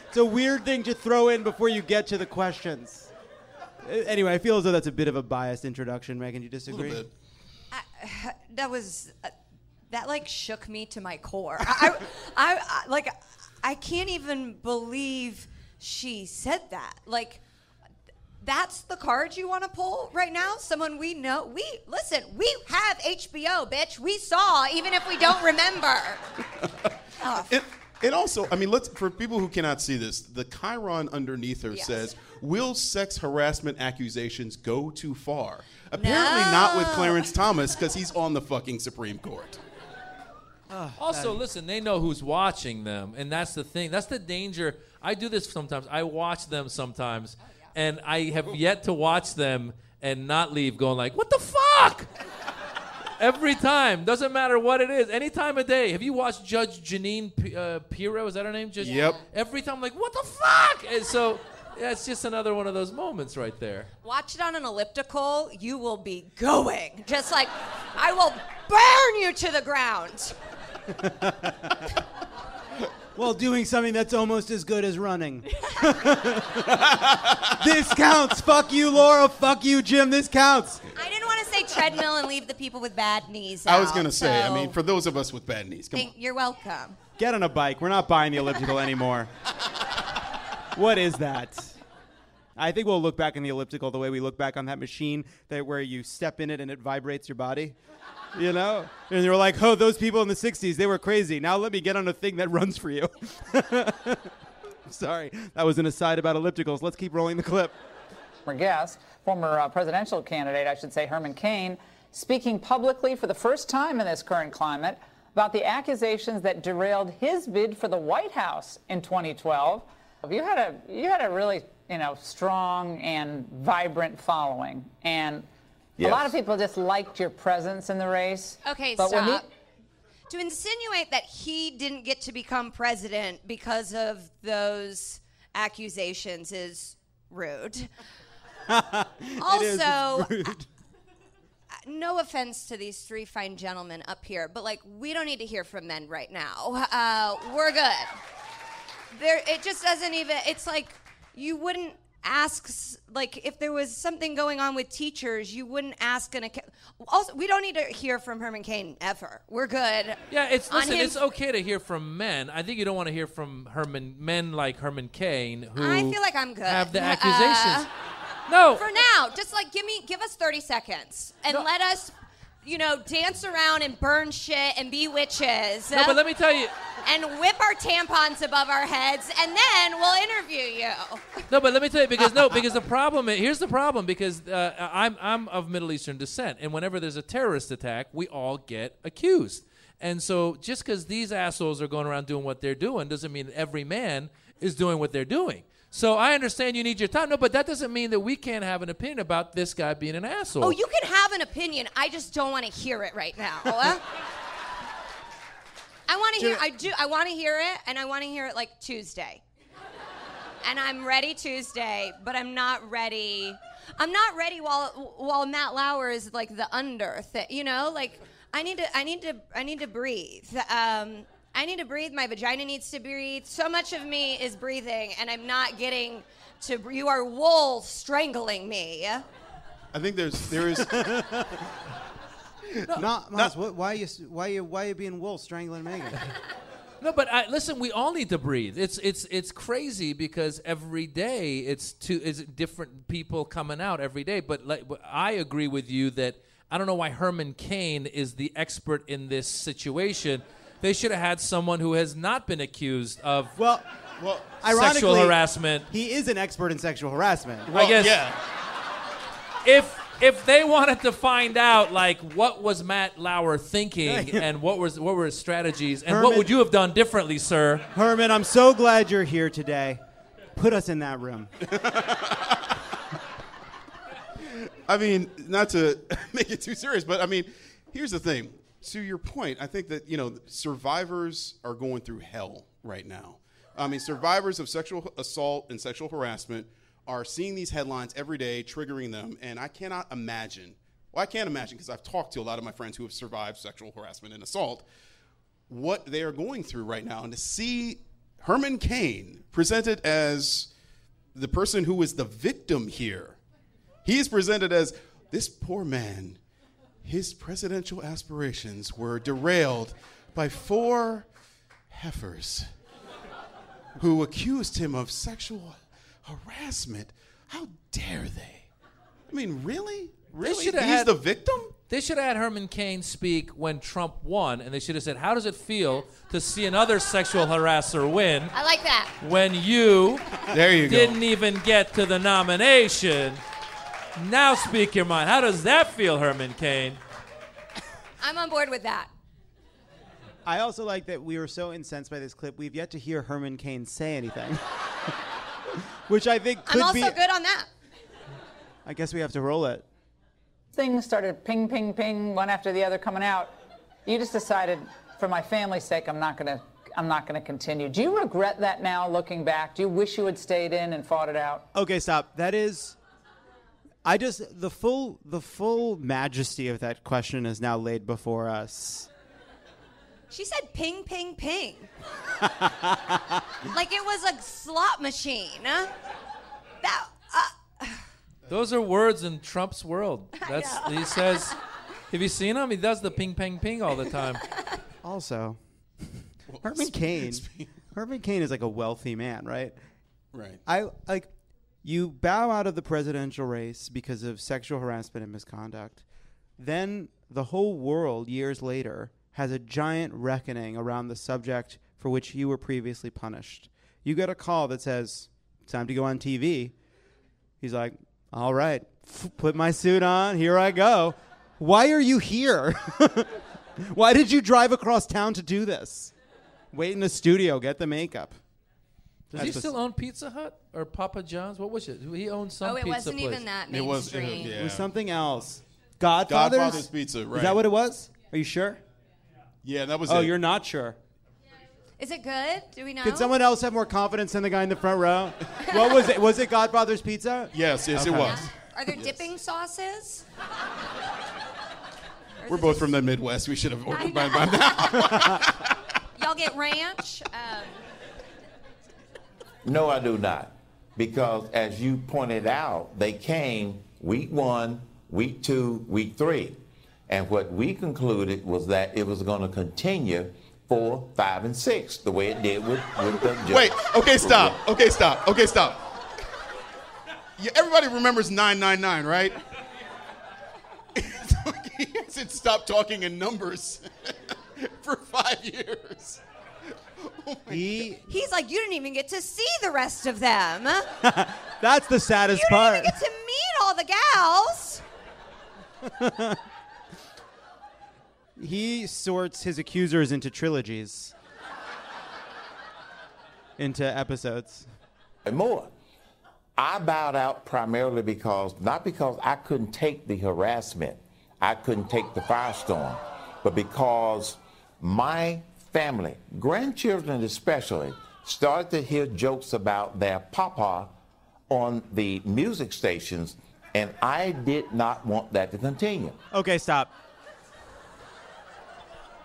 it's a weird thing to throw in before you get to the questions. Anyway, I feel as though that's a bit of a biased introduction. Megan, you disagree? A little bit. I, that was uh, that like shook me to my core. I, I, I like I can't even believe she said that. Like. That's the card you want to pull right now? Someone we know? We, listen, we have H B O, bitch. We saw, even if we don't remember. Oh. It, it also, I mean, let's, for people who cannot see this, the chyron underneath her yes. says, will sex harassment accusations go too far? Apparently no. Not with Clarence Thomas, because he's on the fucking Supreme Court. Oh, also, listen, they know who's watching them, and that's the thing. That's the danger. I do this sometimes. I watch them sometimes. And I have yet to watch them and not leave going like, what the fuck? Every time. Doesn't matter what it is. Any time of day. Have you watched Judge Jeanine P- uh, Pirro? Is that her name? Judge? Yep. Every time I'm like, what the fuck? And so yeah, it's just another one of those moments right there. Watch it on an elliptical. You will be going. Just like, I will burn you to the ground. Well, doing something that's almost as good as running. This counts. Fuck you, Laura. Fuck you, Jim. This counts. I didn't want to say treadmill and leave the people with bad knees out. I was going to so say, I mean, for those of us with bad knees, come on. You're welcome. Get on a bike. We're not buying the elliptical anymore. What is that? I think we'll look back on the elliptical the way we look back on that machine that where you step in it and it vibrates your body. You know? And they were like, oh, those people in the sixties, they were crazy. Now let me get on a thing that runs for you. Sorry, that was an aside about ellipticals. Let's keep rolling the clip. Our guest, former uh, presidential candidate, I should say, Herman Cain, speaking publicly for the first time in this current climate about the accusations that derailed his bid for the White House in twenty twelve. You had a, you had a really, you know, strong and vibrant following, and... Yes. A lot of people just liked your presence in the race. Okay, but stop. He... To insinuate that he didn't get to become president because of those accusations is rude. Also, it is rude. I, I, no offense to these three fine gentlemen up here, but like we don't need to hear from men right now. Uh, we're good. There, it just doesn't even. It's like you wouldn't. Asks, like, if there was something going on with teachers, you wouldn't ask an account. Also, we don't need to hear from Herman Cain ever. We're good. Yeah, it's listen, his... it's okay to hear from men. I think you don't want to hear from Herman men like Herman Cain who I feel like I'm good. Have the accusations. Uh, no. For now, just like give me give us thirty seconds and no. let us you know, dance around and burn shit and be witches. No, but let me tell you. And whip our tampons above our heads, and then we'll interview you. No, but let me tell you, because no, because the problem is, here's the problem, because uh, I'm I'm of Middle Eastern descent, and whenever there's a terrorist attack, we all get accused. And so just because these assholes are going around doing what they're doing doesn't mean every man is doing what they're doing. So I understand you need your time. No, but that doesn't mean that we can't have an opinion about this guy being an asshole. Oh, you can have an opinion. I just don't want to hear it right now. I want to hear. I do. I want to hear it, and I want to hear it like Tuesday. And I'm ready Tuesday, but I'm not ready. I'm not ready while while Matt Lauer is like the under thing. You know, like I need to. I need to. I need to breathe. Um, I need to breathe. My vagina needs to breathe. So much of me is breathing, and I'm not getting to. You are wool strangling me. I think there's there is. No, not, Maz, not, why are you why are you why are you being wool strangling Megan? No, but I, listen, we all need to breathe. It's it's it's crazy because every day it's two is different people coming out every day. But like, I agree with you that I don't know why Herman Cain is the expert in this situation. They should have had someone who has not been accused of well, well, sexual harassment. He is an expert in sexual harassment. Well, I guess. Yeah. If. If they wanted to find out, like, what was Matt Lauer thinking and what was what were his strategies and Herman, what would you have done differently, sir? Herman, I'm so glad you're here today. Put us in that room. I mean, not to make it too serious, but, I mean, here's the thing. To your point, I think that, you know, survivors are going through hell right now. I mean, survivors of sexual assault and sexual harassment are seeing these headlines every day, triggering them, and I cannot imagine, well, I can't imagine because I've talked to a lot of my friends who have survived sexual harassment and assault, what they are going through right now. And to see Herman Cain presented as the person who is the victim here, he is presented as this poor man, his presidential aspirations were derailed by four heifers who accused him of sexual harassment? How dare they? I mean, really? Really? He's had, the victim? They should have had Herman Cain speak when Trump won, and they should have said, how does it feel to see another sexual harasser win? I like that. When you, there you didn't go. Even get to the nomination. Now speak your mind. How does that feel, Herman Cain? I'm on board with that. I also like that we were so incensed by this clip, we've yet to hear Herman Cain say anything. Which I think could I'm also be good on that. I guess we have to roll it. Things started ping, ping, ping, one after the other coming out. You just decided, for my family's sake, I'm not gonna, I'm not gonna continue. Do you regret that now, looking back? Do you wish you had stayed in and fought it out? Okay, stop. That is, I just the full, the full majesty of that question is now laid before us. She said ping, ping, ping. Like it was a slot machine. Huh? That, uh, Those are words in Trump's world. That's he says, have you seen him? He does the ping, ping, ping all the time. Also, well, Herman Cain. Herman Cain is like a wealthy man, right? Right. I like you bow out of the presidential race because of sexual harassment and misconduct. Then the whole world years later has a giant reckoning around the subject for which you were previously punished. You get a call that says, it's time to go on T V. He's like, all right, f- put my suit on. Here I go. Why are you here? Why did you drive across town to do this? Wait in the studio. Get the makeup. Does That's he still own Pizza Hut or Papa John's? What was it? He owned some pizza place. Oh, it wasn't place. Even that mainstream. It was, it, yeah. It was something else. Godfather's? Godfather's Pizza, right. Is that what it was? Are you sure? Yeah, that was oh, it. Oh, you're not sure. Is it good? Do we know? Could someone else have more confidence than the guy in the front row? What was it? Was it Godfather's Pizza? Yes, yes, okay. It was. Are there yes. dipping sauces? We're both from the Midwest. We should have ordered by, by now. Y'all get ranch? Um. No, I do not. Because as you pointed out, they came week one, week two, week three. And what we concluded was that it was going to continue four, five, and six, the way it did with, with the judge. Wait, okay, stop, okay, stop, okay, stop. Yeah, everybody remembers nine nine nine, right? since stopped talking in numbers for five years. Oh my he, God. He's like, you didn't even get to see the rest of them. That's the saddest part. You didn't part. even get to meet all the gals. He sorts his accusers into trilogies, into episodes. And more. I bowed out primarily because, not because I couldn't take the harassment, I couldn't take the firestorm, but because my family, grandchildren especially, started to hear jokes about their papa on the music stations, and I did not want that to continue. Okay, stop.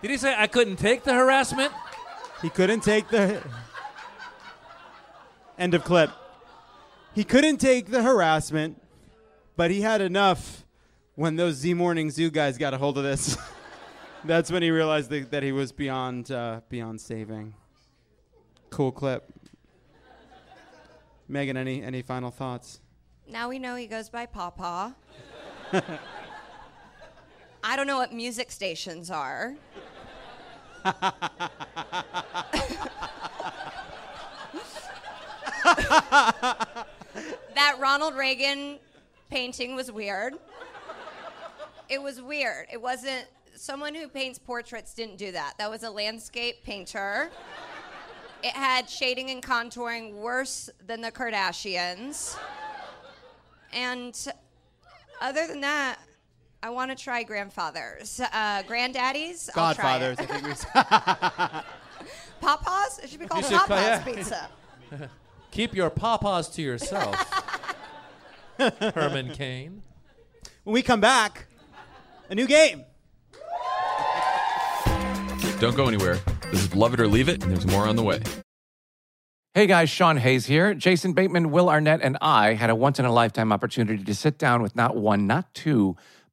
Did he say I couldn't take the harassment? He couldn't take the... End of clip. He couldn't take the harassment, but he had enough when those Z Morning Zoo guys got a hold of this. That's when he realized that, that he was beyond uh, beyond saving. Cool clip. Megan, any, any final thoughts? Now we know he goes by Pawpaw. I don't know what music stations are. That Ronald Reagan painting was weird. It was weird. It wasn't... Someone who paints portraits didn't do that. That was a landscape painter. It had shading and contouring worse than the Kardashians. And other than that, I want to try grandfathers. Uh, granddaddies, Godfathers, I'll try it. I think we Papa's? It should be called should Papa's yeah. Pizza. Keep your papas to yourself, Herman Cain. When we come back, a new game. Don't go anywhere. This is Love It or Leave It, and there's more on the way. Hey guys, Sean Hayes here. Jason Bateman, Will Arnett, and I had a once-in-a-lifetime opportunity to sit down with not one, not two,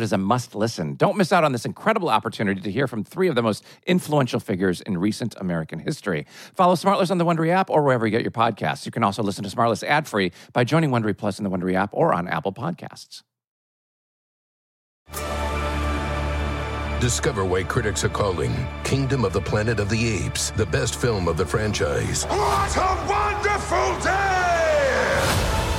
is a must-listen. Don't miss out on this incredible opportunity to hear from three of the most influential figures in recent American history. Follow SmartLess on the Wondery app or wherever you get your podcasts. You can also listen to SmartLess ad-free by joining Wondery Plus in the Wondery app or on Apple Podcasts. Discover why critics are calling Kingdom of the Planet of the Apes the best film of the franchise. What a wonderful day!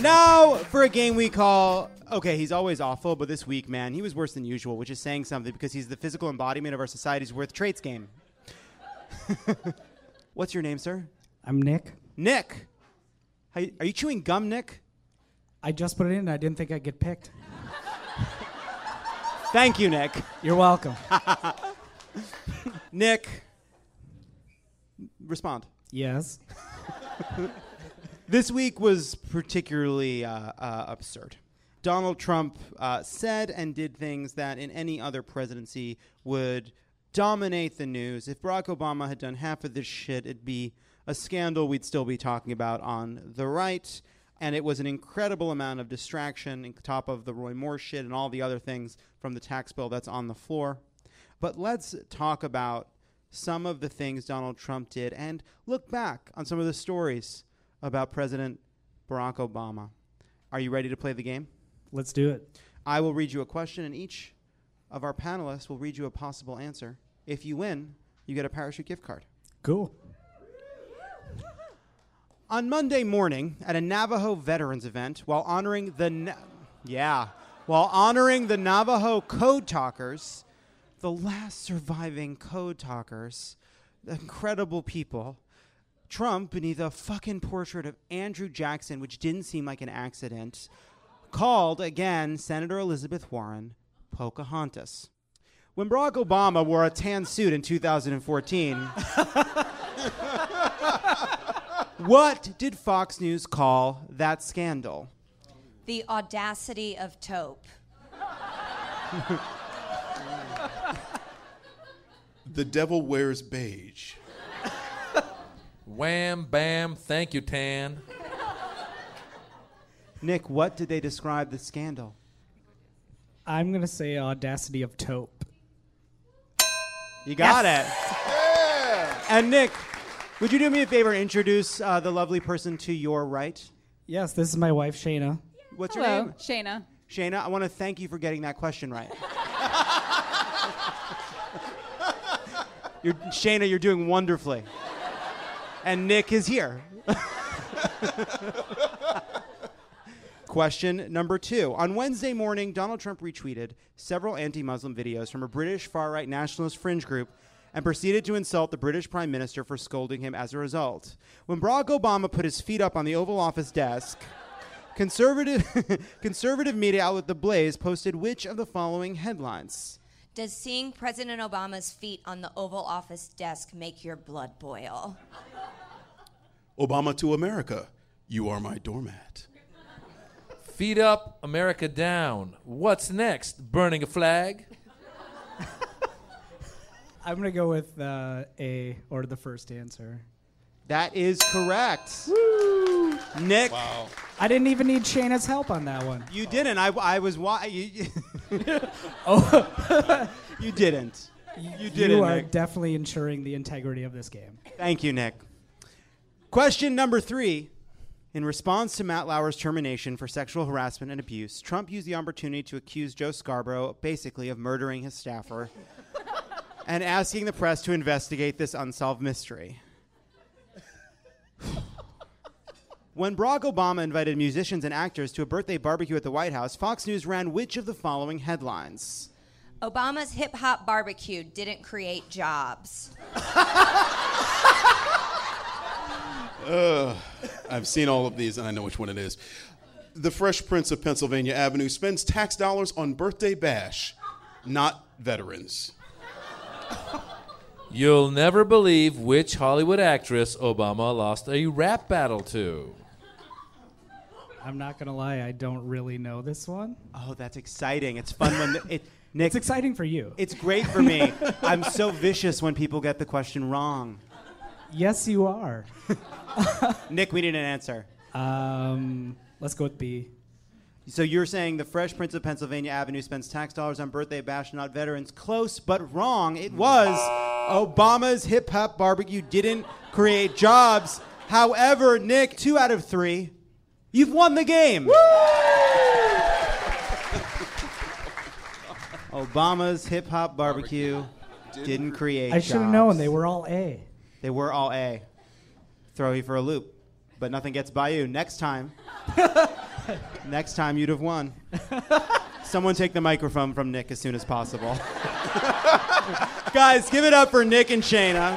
Now for a game we call... Okay, he's always awful, but this week, man, he was worse than usual, which is saying something because he's the physical embodiment of our society's worst traits game. What's your name, sir? I'm Nick. Nick. How you, are you chewing gum, Nick? I just put it in. I didn't think I'd get picked. Thank you, Nick. You're welcome. Nick, respond. Yes. This week was particularly uh, uh, absurd. Donald Trump uh, said and did things that in any other presidency would dominate the news. If Barack Obama had done half of this shit, it'd be a scandal we'd still be talking about on the right. And it was an incredible amount of distraction on top of the Roy Moore shit and all the other things from the tax bill that's on the floor. But let's talk about some of the things Donald Trump did and look back on some of the stories about President Barack Obama. Are you ready to play the game? Let's do it. I will read you a question, and each of our panelists will read you a possible answer. If you win, you get a Parachute gift card. Cool. On Monday morning, at a Navajo veterans event, while honoring the Na- yeah, while honoring the Navajo Code Talkers, the last surviving Code Talkers, incredible people. Trump beneath a fucking portrait of Andrew Jackson, which didn't seem like an accident, called, again, Senator Elizabeth Warren Pocahontas. When Barack Obama wore a tan suit in two thousand fourteen, what did Fox News call that scandal? The audacity of taupe. The devil wears beige. Wham, bam, thank you, Tan. Nick, what did they describe the scandal? I'm going to say audacity of taupe. You got yes. it. Yeah. And Nick, would you do me a favor and introduce uh, the lovely person to your right? Yes, this is my wife, Shayna. What's Hello, your name? Shayna. Shayna, I want to thank you for getting that question right. you're, Shayna, you're doing wonderfully. And Nick is here. Question number two. On Wednesday morning, Donald Trump retweeted several anti-Muslim videos from a British far-right nationalist fringe group and proceeded to insult the British Prime Minister for scolding him as a result. When Barack Obama put his feet up on the Oval Office desk, conservative conservative media outlet The Blaze posted which of the following headlines? Does seeing President Obama's feet on the Oval Office desk make your blood boil? Obama to America, you are my doormat. Feet up, America down. What's next? Burning a flag? I'm going to go with uh, A, or the first answer. That is correct. Woo! Nick. Wow. I didn't even need Shayna's help on that one. You oh. didn't. I, I was... Wa- you, oh. you didn't. You, you didn't, You are Nick. Definitely ensuring the integrity of this game. Thank you, Nick. Question number three. In response to Matt Lauer's termination for sexual harassment and abuse, Trump used the opportunity to accuse Joe Scarborough basically of murdering his staffer and asking the press to investigate this unsolved mystery. When Barack Obama invited musicians and actors to a birthday barbecue at the White House, Fox News ran which of the following headlines? Obama's hip-hop barbecue didn't create jobs. Uh, I've seen all of these, and I know which one it is. The Fresh Prince of Pennsylvania Avenue spends tax dollars on birthday bash, not veterans. You'll never believe which Hollywood actress Obama lost a rap battle to. I'm not going to lie. I don't really know this one. Oh, that's exciting. It's fun when... The, it, Nick, it's exciting for you. It's great for me. I'm so vicious when people get the question wrong. Yes, you are. Nick, we need an answer. Um, let's go with B. So you're saying the Fresh Prince of Pennsylvania Avenue spends tax dollars on birthday bash, not veterans. Close, but wrong. It was Obama's hip-hop barbecue didn't create jobs. However, Nick, two out of three, you've won the game. Woo! Obama's hip-hop barbecue didn't create jobs. I should have known. They were all A. They were all A. Throw you for a loop, but nothing gets by you. Next time. Next time you'd have won. Someone take the microphone from Nick as soon as possible. Guys, give it up for Nick and Shayna.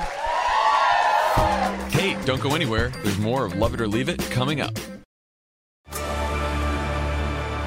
Hey, don't go anywhere. There's more of Love It or Leave It coming up.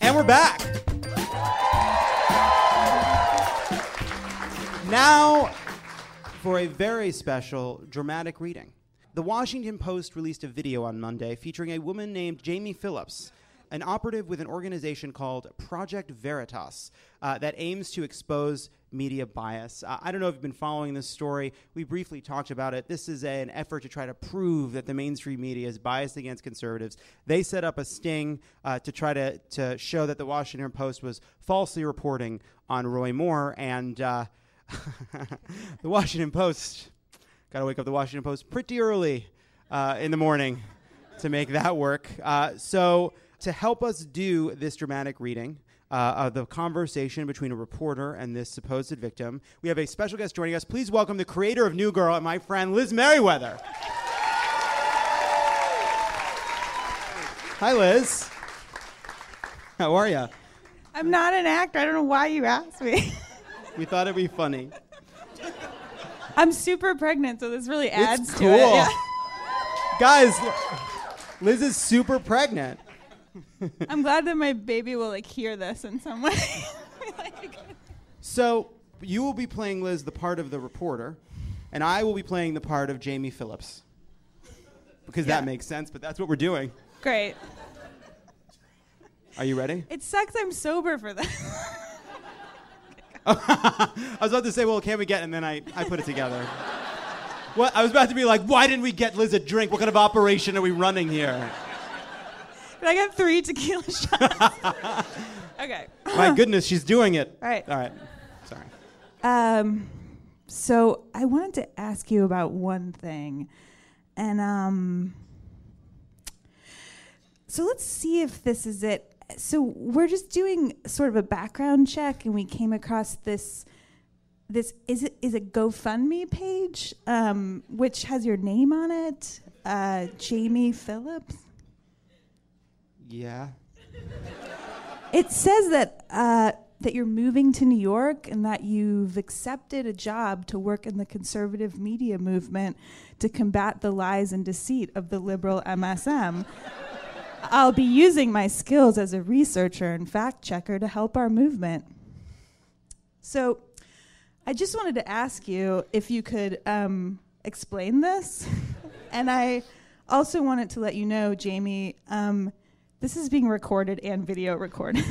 And we're back. Now... for a very special, dramatic reading. The Washington Post released a video on Monday featuring a woman named Jamie Phillips, an operative with an organization called Project Veritas uh, that aims to expose media bias. Uh, I don't know if you've been following this story. We briefly talked about it. This is a, an effort to try to prove that the mainstream media is biased against conservatives. They set up a sting uh, to try to, to show that the Washington Post was falsely reporting on Roy Moore and... Uh, The Washington Post. Got to wake up the Washington Post pretty early uh, in the morning to make that work. Uh, so to help us do this dramatic reading uh, of the conversation between a reporter and this supposed victim, we have a special guest joining us. Please welcome the creator of New Girl and my friend, Liz Merriweather. Hi, Liz. How are you? I'm not an actor. I don't know why you asked me. We thought it'd be funny. I'm super pregnant, so this really adds it's cool. to it. Yeah. Guys, Liz is super pregnant. I'm glad that my baby will like hear this in some way. Like, so you will be playing, Liz, the part of the reporter, and I will be playing the part of Jamie Phillips. Because yeah. that makes sense, but that's what we're doing. Great. Are you ready? It sucks I'm sober for this. I was about to say, well, can we get, and then I, I put it together. Well, I was about to be like, why didn't we get Liz a drink? What kind of operation are we running here? But I got three tequila shots. Okay. My goodness, she's doing it. All right. All right. Sorry. Um, so I wanted to ask you about one thing. And um, so let's see if this is it. So we're just doing sort of a background check, and we came across this. This is it is a GoFundMe page, um, which has your name on it, uh, Jamie Phillips. Yeah. It says that uh, that you're moving to New York and that you've accepted a job to work in the conservative media movement to combat the lies and deceit of the liberal M S M. I'll be using my skills as a researcher and fact checker to help our movement. So I just wanted to ask you if you could um, explain this. And I also wanted to let you know, Jamie, um, this is being recorded and video recorded.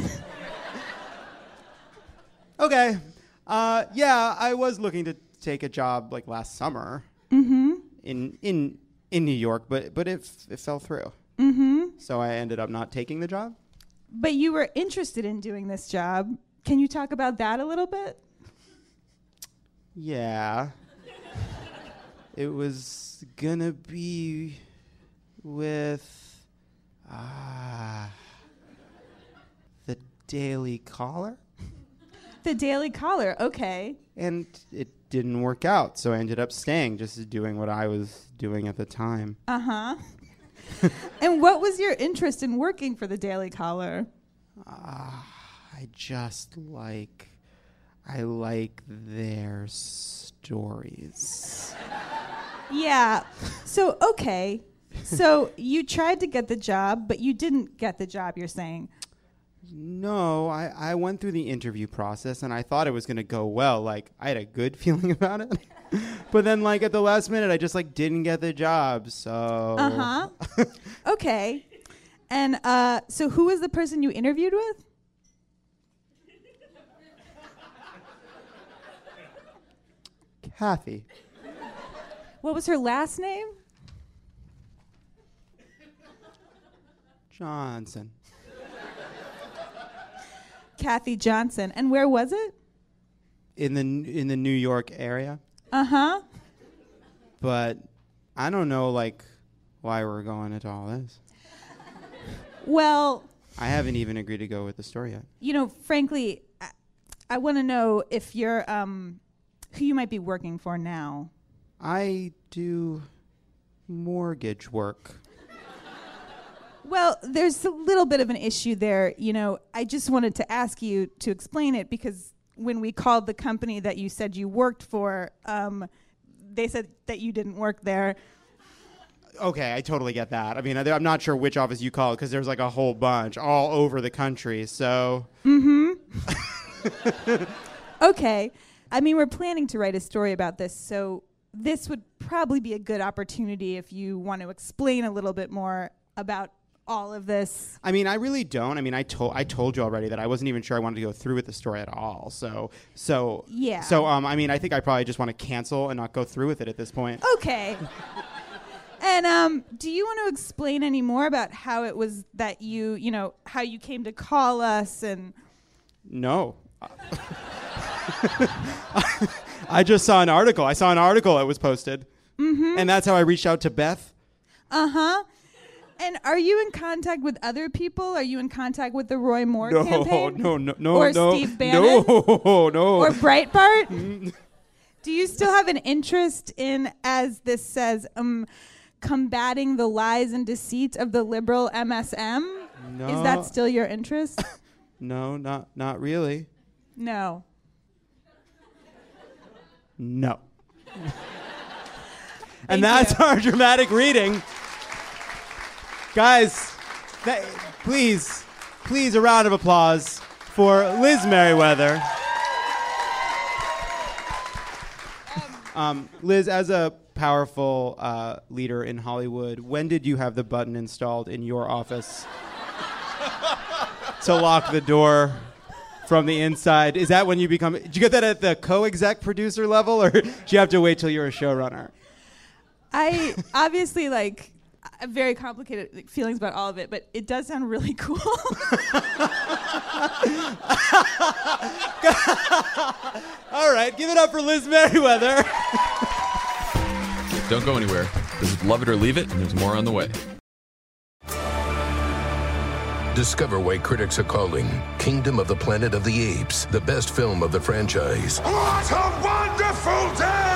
Okay. Uh, yeah, I was looking to take a job like last summer mm-hmm. in in in New York, but, but it, it fell through. Mm-hmm. So I ended up not taking the job. But you were interested in doing this job. Can you talk about that a little bit? Yeah. It was gonna be with uh, the Daily Caller. The Daily Caller, okay. And it didn't work out, so I ended up staying, just doing what I was doing at the time. Uh-huh. And what was your interest in working for the Daily Caller? Uh, I just like, I like their stories. Yeah. So, okay. So you tried to get the job, but you didn't get the job, you're saying? No, I, I went through the interview process, and I thought it was going to go well. Like, I had a good feeling about it. But then, like, at the last minute, I just, like, didn't get the job, so... Uh-huh. Okay. And uh, so who was the person you interviewed with? Kathy. What was her last name? Johnson. Kathy Johnson. And where was it? In the in the New York area. Uh-huh. But I don't know, like, why we're going into all this. Well... I haven't even agreed to go with the story yet. You know, frankly, I, I want to know if you're, um, who you might be working for now. I do mortgage work. Well, there's a little bit of an issue there. You know, I just wanted to ask you to explain it because... When we called the company that you said you worked for, um, they said that you didn't work there. Okay, I totally get that. I mean, I'm not sure which office you called because there's like a whole bunch all over the country, so... Mm-hmm. Okay. I mean, we're planning to write a story about this, so this would probably be a good opportunity if you want to explain a little bit more about all of this. I mean, I really don't. I mean, I told I told you already that I wasn't even sure I wanted to go through with the story at all. So, so yeah. So, um, I mean, I think I probably just want to cancel and not go through with it at this point. Okay. And um, do you want to explain any more about how it was that you, you know, how you came to call us and? No. I just saw an article. I saw an article that was posted. Mm-hmm. And that's how I reached out to Beth. Uh-huh. And are you in contact with other people? Are you in contact with the Roy Moore no, campaign? No, no, no, or no. Or Steve Bannon? No, no. Or Breitbart? Mm. Do you still have an interest in, as this says, um, combating the lies and deceit of the liberal M S M? No. Is that still your interest? No, not not really. No. No. And that's you. Our dramatic reading. Guys, th- please, please, a round of applause for Liz Merriweather. Um, Liz, as a powerful uh, leader in Hollywood, when did you have the button installed in your office to lock the door from the inside? Is that when you become... Did you get that at the co-exec producer level, or do you have to wait till you're a showrunner? I obviously, like... I have very complicated like, feelings about all of it, but it does sound really cool. All right, give it up for Liz Merriweather. Don't go anywhere. This is Love It or Leave It, and there's more on the way. Discover why critics are calling Kingdom of the Planet of the Apes the best film of the franchise. What a wonderful day!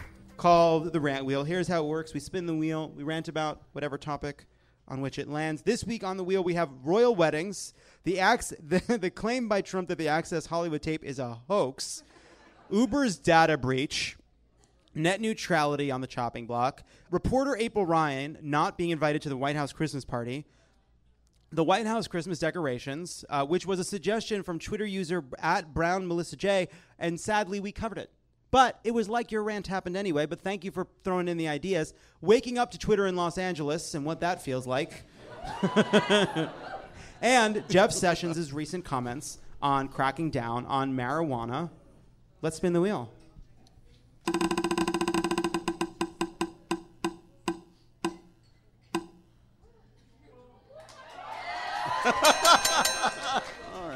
called The Rant Wheel. Here's how it works. We spin the wheel. We rant about whatever topic on which it lands. This week on the wheel, we have royal weddings, the, ac- the, the claim by Trump that the Access Hollywood tape is a hoax, Uber's data breach, net neutrality on the chopping block, reporter April Ryan not being invited to the White House Christmas party, the White House Christmas decorations, uh, which was a suggestion from Twitter user at Brown Melissa J, and sadly, we covered it. But it was like your rant happened anyway, but thank you for throwing in the ideas. Waking up to Twitter in Los Angeles and what that feels like. And Jeff Sessions' recent comments on cracking down on marijuana. Let's spin the wheel. All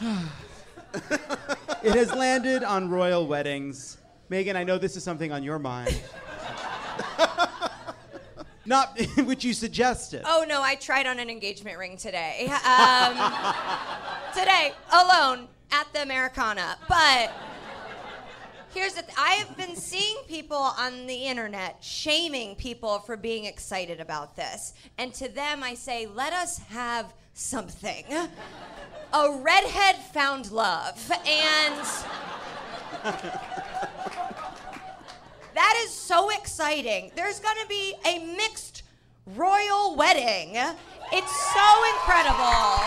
right. It has landed on royal weddings. Megan, I know this is something on your mind. Not which you suggested. Oh, no, I tried on an engagement ring today. Um, today, alone, at the Americana. But here's the thing. I have been seeing people on the internet shaming people for being excited about this. And to them, I say, let us have something. A redhead found love, and that is so exciting. There's going to be a mixed royal wedding. It's so incredible.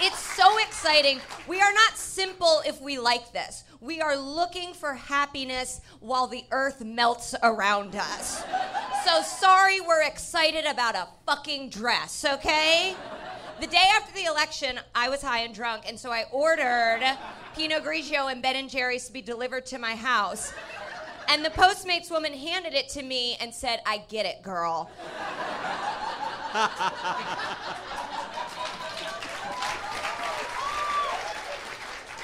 It's so exciting. We are not simple if we like this. We are looking for happiness while the earth melts around us. So sorry we're excited about a fucking dress, okay? The day after the election, I was high and drunk, and so I ordered Pinot Grigio and Ben and Jerry's to be delivered to my house. And the Postmates woman handed it to me and said, I get it, girl.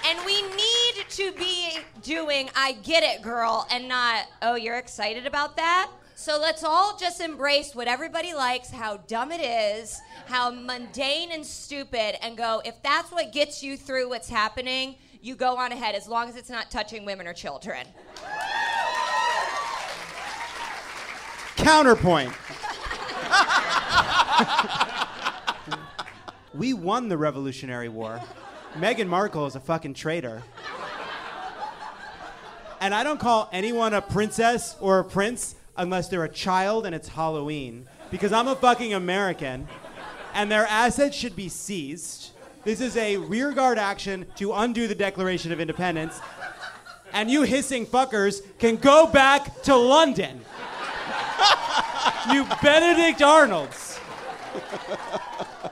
And we need to be doing, I get it, girl, and not, oh, you're excited about that? So let's all just embrace what everybody likes, how dumb it is, how mundane and stupid, and go, if that's what gets you through what's happening, you go on ahead, as long as it's not touching women or children. Counterpoint. We won the Revolutionary War. Meghan Markle is a fucking traitor. And I don't call anyone a princess or a prince unless they're a child and it's Halloween, because I'm a fucking American, and their assets should be seized. This is a rearguard action to undo the Declaration of Independence. and you hissing fuckers can go back to London. You Benedict Arnolds.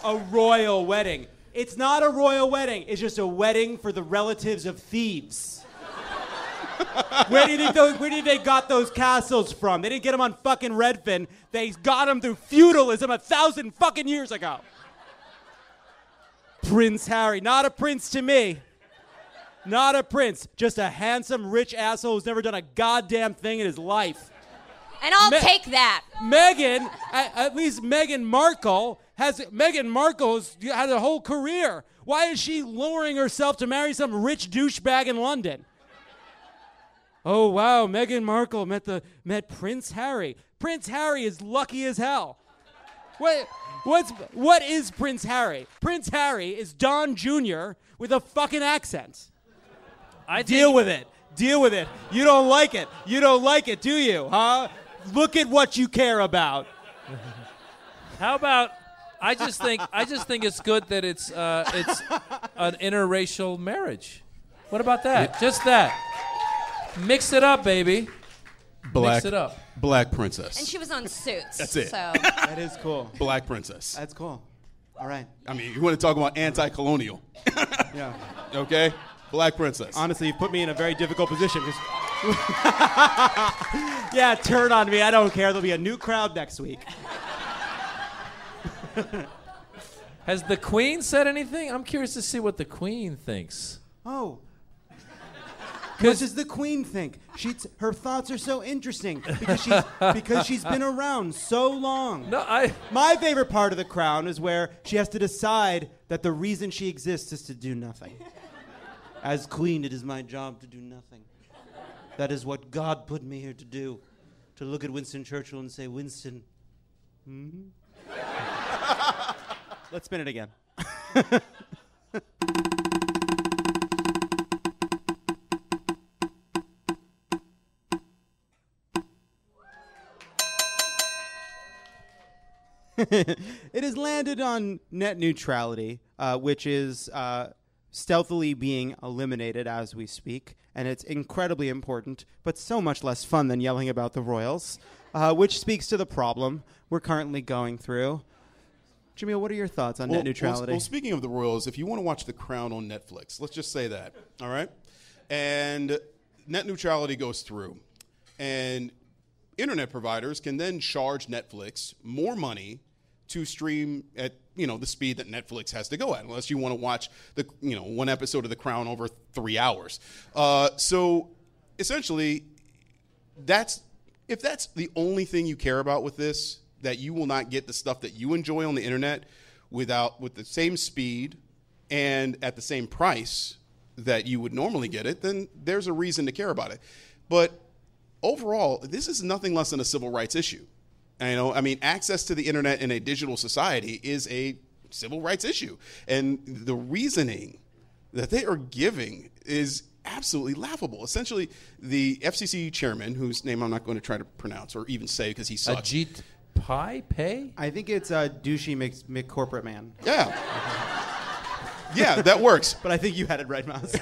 A royal wedding. It's not a royal wedding. It's just a wedding for the relatives of thieves. Where do you think those, where do you think they got those castles from? They didn't get them on fucking Redfin. They got them through feudalism a thousand fucking years ago. Prince Harry. Not a prince to me. Not a prince. Just a handsome, rich asshole who's never done a goddamn thing in his life. And I'll Me- take that. Meghan, at, at least Meghan Markle, has Meghan Markle's had a whole career. Why is she lowering herself to marry some rich douchebag in London? Oh, wow, Meghan Markle met the met Prince Harry. Prince Harry is lucky as hell. What, what's, what is Prince Harry? Prince Harry is Don Junior with a fucking accent. I Deal think- with it. Deal with it. You don't like it. You don't like it, do you? Huh? Look at what you care about. How about... I just think I just think it's good that it's uh, it's an interracial marriage. What about that? Just that. Mix it up, baby. Black, Mix it up. Black princess. And she was on Suits. That's it. So. That is cool. Black princess. That's cool. All right. I mean, you want to talk about anti-colonial? Yeah. Okay. Black princess. Honestly, you've put me in a very difficult position. Just... yeah, turn on me. I don't care. There'll be a new crowd next week. Has the Queen said anything? I'm curious to see what the Queen thinks. Oh. What does the Queen think? She's, her thoughts are so interesting because she's, because she's been around so long. No, I... My favorite part of The Crown is where she has to decide that the reason she exists is to do nothing. As Queen, it is my job to do nothing. That is what God put me here to do. To look at Winston Churchill and say, Winston, hmm? Let's spin it again. It has landed on net neutrality, uh, which is uh, stealthily being eliminated as we speak, and it's incredibly important, but so much less fun than yelling about the royals, uh, which speaks to the problem we're currently going through. Jamil, what are your thoughts on well, net neutrality? Well, well, speaking of the royals, if you want to watch The Crown on Netflix, let's just say that, all right? And net neutrality goes through. And internet providers can then charge Netflix more money to stream at, you know, the speed that Netflix has to go at, unless you want to watch, the you know, one episode of The Crown over three hours. Uh, so, essentially, that's if that's the only thing you care about with this, that you will not get the stuff that you enjoy on the internet without with the same speed and at the same price that you would normally get it, then there's a reason to care about it. But overall, this is nothing less than a civil rights issue. You know, I mean, access to the internet in a digital society is a civil rights issue. And the reasoning that they are giving is absolutely laughable. Essentially, the F C C chairman, whose name I'm not going to try to pronounce or even say because he sucks. Ajit Pai? Pay? I think it's uh, douchey mc, mc corporate man. Yeah. Yeah, that works. But I think you had it right, Maz.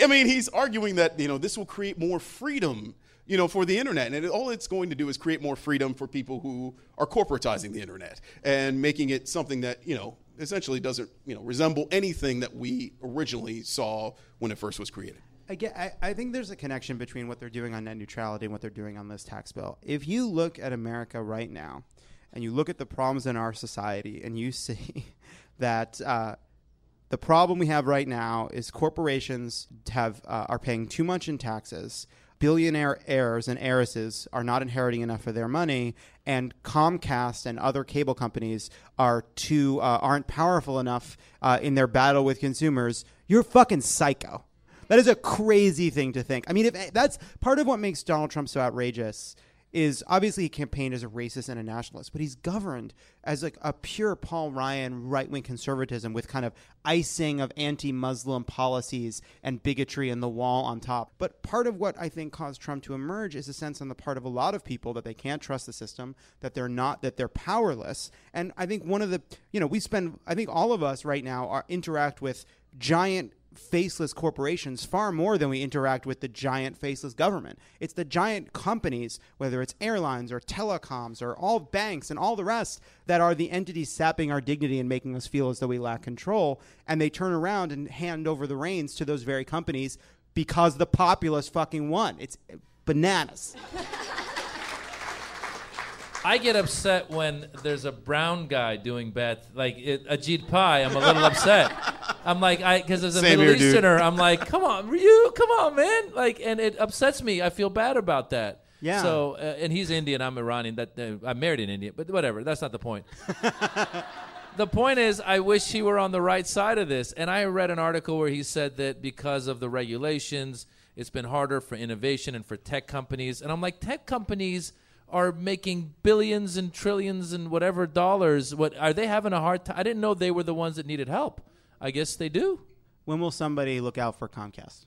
I mean, he's arguing that, you know, this will create more freedom, you know, for the internet. And it, all it's going to do is create more freedom for people who are corporatizing the internet and making it something that, you know, essentially doesn't, you know, resemble anything that we originally saw when it first was created. Again, I, I think there's a connection between what they're doing on net neutrality and what they're doing on this tax bill. If you look at America right now and you look at the problems in our society and you see that uh, the problem we have right now is corporations have uh, are paying too much in taxes, billionaire heirs and heiresses are not inheriting enough of their money, and Comcast and other cable companies are too uh, aren't powerful enough uh, in their battle with consumers, you're fucking psycho. That is a crazy thing to think. I mean, if that's part of what makes Donald Trump so outrageous is obviously he campaigned as a racist and a nationalist, but he's governed as like a pure Paul Ryan right-wing conservatism with kind of icing of anti-Muslim policies and bigotry and the wall on top. But part of what I think caused Trump to emerge is a sense on the part of a lot of people that they can't trust the system, that they're not, that they're powerless. And I think one of the, you know, we spend, I think all of us right now are interact with giant faceless corporations far more than we interact with the giant faceless government. It's the giant companies, whether it's airlines or telecoms or all banks and all the rest, that are the entities sapping our dignity and making us feel as though we lack control. And they turn around and hand over the reins to those very companies because the populace fucking won. It's bananas. I get upset when there's a brown guy doing bad, th- like it, Ajit Pai. I'm a little upset. I'm like, I because as a Same Middle here, Easterner, dude. I'm like, come on, you, come on, man. Like, and it upsets me. I feel bad about that. Yeah. So, uh, and he's Indian. I'm Iranian. That uh, I'm married in India, but whatever. That's not the point. The point is, I wish he were on the right side of this. And I read an article where he said that because of the regulations, it's been harder for innovation and for tech companies. And I'm like, tech companies are making billions and trillions and whatever dollars. What are they having a hard time? I didn't know they were the ones that needed help. I guess they do. When will somebody look out for Comcast?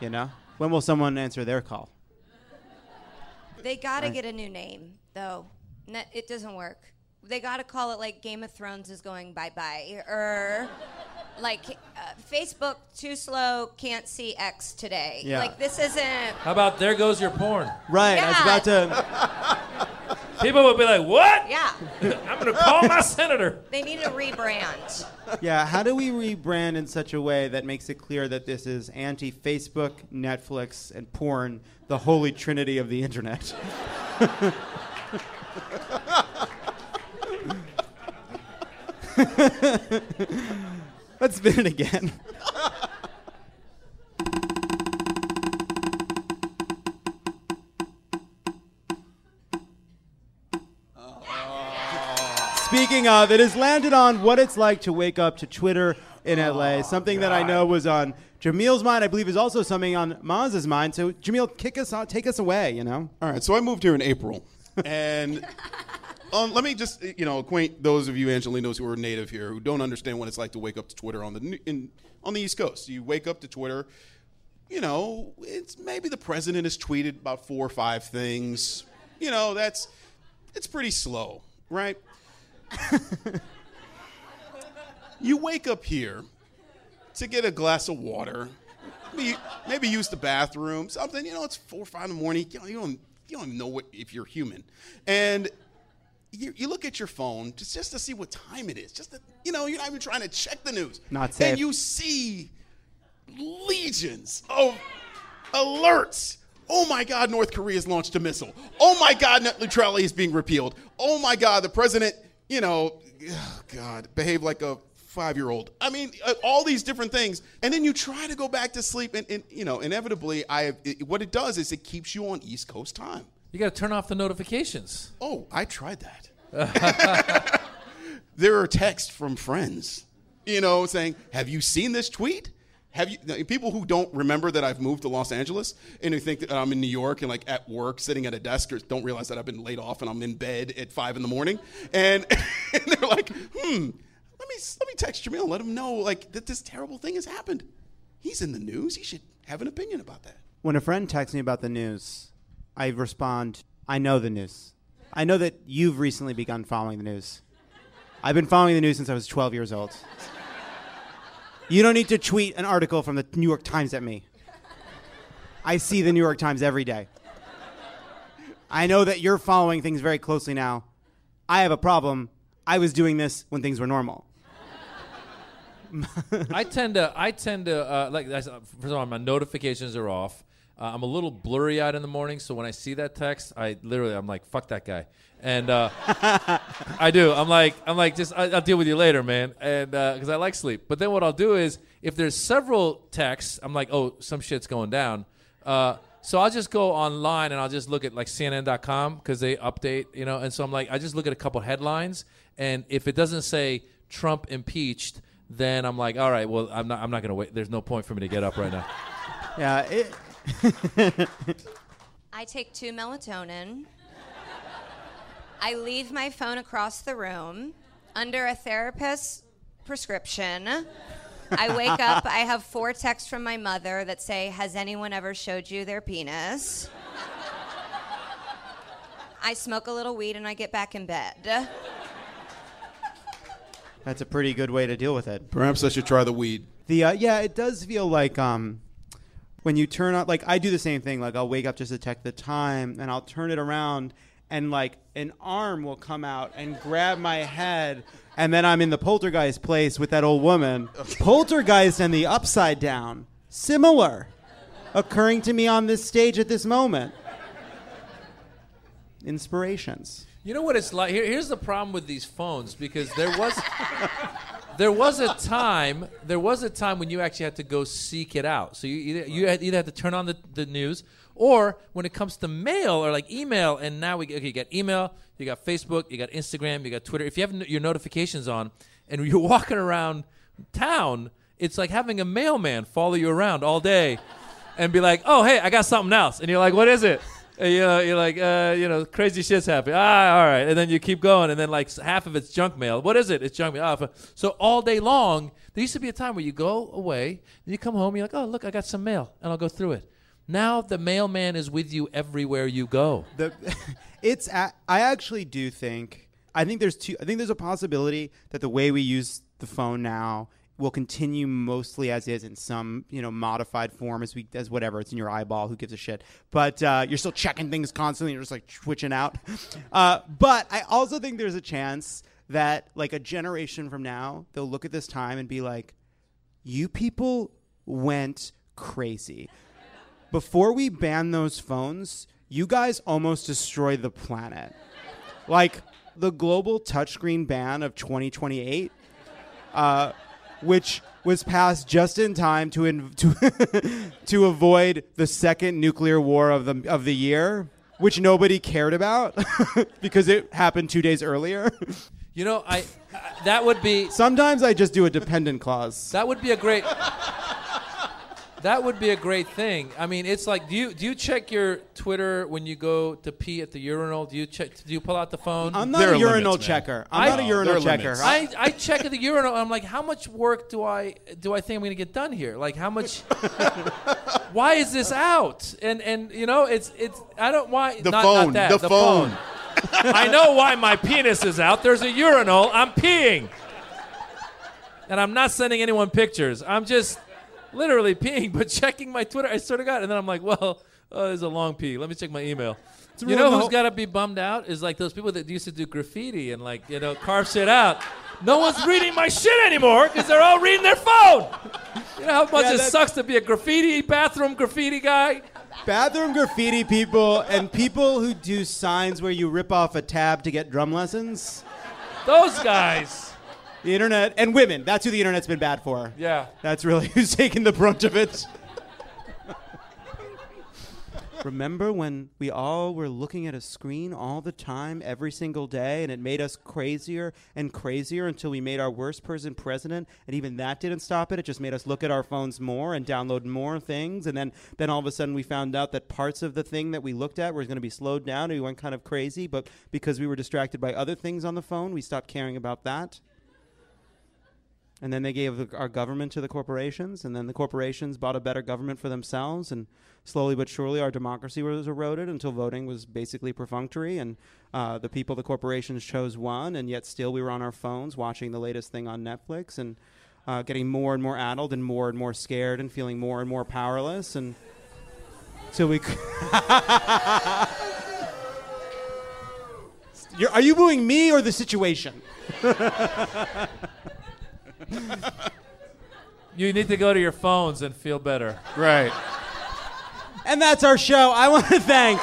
You know? When will someone answer their call? They got to right. get a new name, though. It doesn't work. They got to call it like Game of Thrones is going bye-bye. Or like uh, Facebook, too slow, can't see X today. Yeah. Like this isn't... How about there goes your porn? Right, yeah. I was about to... People would be like, what? Yeah. I'm going to call my senator. They need a rebrand. Yeah, how do we rebrand in such a way that makes it clear that this is anti-Facebook, Netflix, and porn, the holy trinity of the internet? Let's spin it again. Speaking of, it has landed on what it's like to wake up to Twitter in L A, something that I know was on Jamil's mind, I believe is also something on Maz's mind. So, Jamil, kick us out, take us away, you know? All right, so I moved here in April. And um, let me just, you know, acquaint those of you Angelinos who are native here who don't understand what it's like to wake up to Twitter on the in, on the East Coast. You wake up to Twitter, you know, it's maybe the president has tweeted about four or five things. You know, that's, it's pretty slow, right? You wake up here to get a glass of water, maybe, maybe use the bathroom, something. You know, it's four or five in the morning. You know, you don't, you don't even know what, if you're human. And you, you look at your phone just, just to see what time it is. Just to, you know, you're not even trying to check the news. Not safe. And you see legions of alerts. Oh, my God, North Korea's launched a missile. Oh, my God, net neutrality is being repealed. Oh, my God, the president... You know, oh God, behave like a five-year-old. I mean, uh, all these different things. And then you try to go back to sleep, and, and you know, inevitably, I it, what it does is it keeps you on East Coast time. You got to turn off the notifications. Oh, I tried that. There are texts from friends, you know, saying, have you seen this tweet? Have you people who don't remember that I've moved to Los Angeles and who think that I'm in New York and like at work sitting at a desk or don't realize that I've been laid off and I'm in bed at five in the morning and, and they're like, hmm, let me let me text Jamil and let him know like that this terrible thing has happened. He's in the news. He should have an opinion about that. When a friend texts me about the news, I respond, I know the news. I know that you've recently begun following the news. I've been following the news since I was twelve years old. You don't need to tweet an article from the New York Times at me. I see the New York Times every day. I know that you're following things very closely now. I have a problem. I was doing this when things were normal. I tend to, I tend to, uh, like, first of all, my notifications are off. Uh, I'm a little blurry-eyed in the morning, so when I see that text, I literally, I'm like, fuck that guy. And uh, I do. I'm like, I'm like, just I, I'll deal with you later, man. And because uh, I like sleep. But then what I'll do is, if there's several texts, I'm like, oh, some shit's going down. Uh, so I'll just go online and I'll just look at like C N N dot com because they update, you know. And so I'm like, I just look at a couple headlines, and if it doesn't say Trump impeached, then I'm like, all right, well, I'm not, I'm not gonna wait. There's no point for me to get up right now. Yeah. It- I take two melatonin. I leave my phone across the room under a therapist's prescription. I wake up, I have four texts from my mother that say, has anyone ever showed you their penis? I smoke a little weed and I get back in bed. That's a pretty good way to deal with it. Perhaps I should try the weed. The uh, yeah, it does feel like um, when you turn on, like I do the same thing. Like I'll wake up just to check the time, and I'll turn it around, and like an arm will come out and grab my head, and then I'm in the poltergeist place with that old woman. Poltergeist and the Upside Down, similar, occurring to me on this stage at this moment. Inspirations. You know what it's like? Here, here's the problem with these phones, because there was there was a time there was a time when you actually had to go seek it out. So you either, you had, either had to turn on the, the news, or when it comes to mail or like email. And now we okay, you got email, you got Facebook, you got Instagram, you got Twitter. If you have no, your notifications on, and you're walking around town, it's like having a mailman follow you around all day, and be like, "Oh, hey, I got something else," and you're like, "What is it?" You know, you're like, uh, you know, crazy shit's happening. Ah, all right. And then you keep going. And then like half of it's junk mail. What is it? It's junk mail. Ah, so all day long, there used to be a time where you go away, and you come home, and you're like, oh, look, I got some mail, and I'll go through it. Now the mailman is with you everywhere you go. The, it's a, I actually do think, I think there's two, I think there's a possibility that the way we use the phone now will continue mostly as is in some, you know, modified form as we as whatever. It's in your eyeball. Who gives a shit? But uh, you're still checking things constantly. You're just like switching out. Uh, but I also think there's a chance that like a generation from now, they'll look at this time and be like, you people went crazy. Before we banned those phones, you guys almost destroyed the planet. Like the global touchscreen ban of twenty twenty-eight uh, which was passed just in time to inv- to to avoid the second nuclear war of the of the year, which nobody cared about because it happened two days earlier. You know, I, I that would be. Sometimes I just do a dependent clause. That would be a great. That would be a great thing. I mean, it's like, do you do you check your Twitter when you go to pee at the urinal? Do you check? Do you pull out the phone? I'm not there a urinal limits, checker. I'm I, not a urinal checker. I, I check at the urinal. And I'm like, how much work do I do I think I'm gonna get done here? Like, how much? Why is this out? And and you know, it's it's I don't why the not, phone not that, the, the phone. phone. I know why my penis is out. There's a urinal. I'm peeing, and I'm not sending anyone pictures. I'm just. Literally peeing, but checking my Twitter. I swear to God. And then I'm like, well, oh, there's a long pee. Let me check my email. It's you know who's got to be bummed out is like those people that used to do graffiti and like, you know, carve shit out. No one's reading my shit anymore because they're all reading their phone. You know how much yeah, it sucks to be a graffiti, bathroom graffiti guy? Bathroom graffiti people and people who do signs where you rip off a tab to get drum lessons. Those guys. The internet and women. That's who the internet's been bad for. Yeah. That's really who's taking the brunt of it. Remember when we all were looking at a screen all the time, every single day, and it made us crazier and crazier until we made our worst person president, and even that didn't stop it. It just made us look at our phones more and download more things, and then, then all of a sudden we found out that parts of the thing that we looked at were going to be slowed down, and we went kind of crazy, but because we were distracted by other things on the phone, we stopped caring about that. And then they gave the, our government to the corporations, and then the corporations bought a better government for themselves, and slowly but surely our democracy was eroded until voting was basically perfunctory, and uh, the people, the corporations chose won, and yet still we were on our phones watching the latest thing on Netflix and uh, getting more and more addled and more and more scared and feeling more and more powerless, and so we... C- You're, are you booing me or the situation? You need to go to your phones and feel better. Right. And that's our show. I want to thank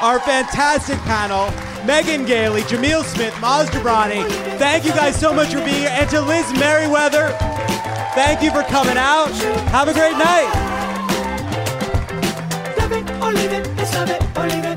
our fantastic panel, Megan Gailey, Jamil Smith, Maz Jobrani. Thank you guys so much for being here. And to Liz Merriweather, thank you for coming out. Have a great night. Love it or leave it. It's love it or leave it.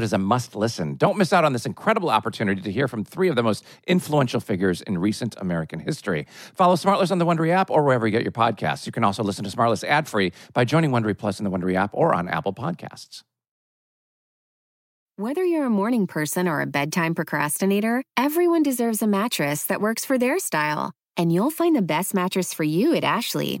is a must-listen. Don't miss out on this incredible opportunity to hear from three of the most influential figures in recent American history. Follow SmartLess on the Wondery app or wherever you get your podcasts. You can also listen to SmartLess ad-free by joining Wondery Plus in the Wondery app or on Apple Podcasts. Whether you're a morning person or a bedtime procrastinator, everyone deserves a mattress that works for their style. And you'll find the best mattress for you at Ashley.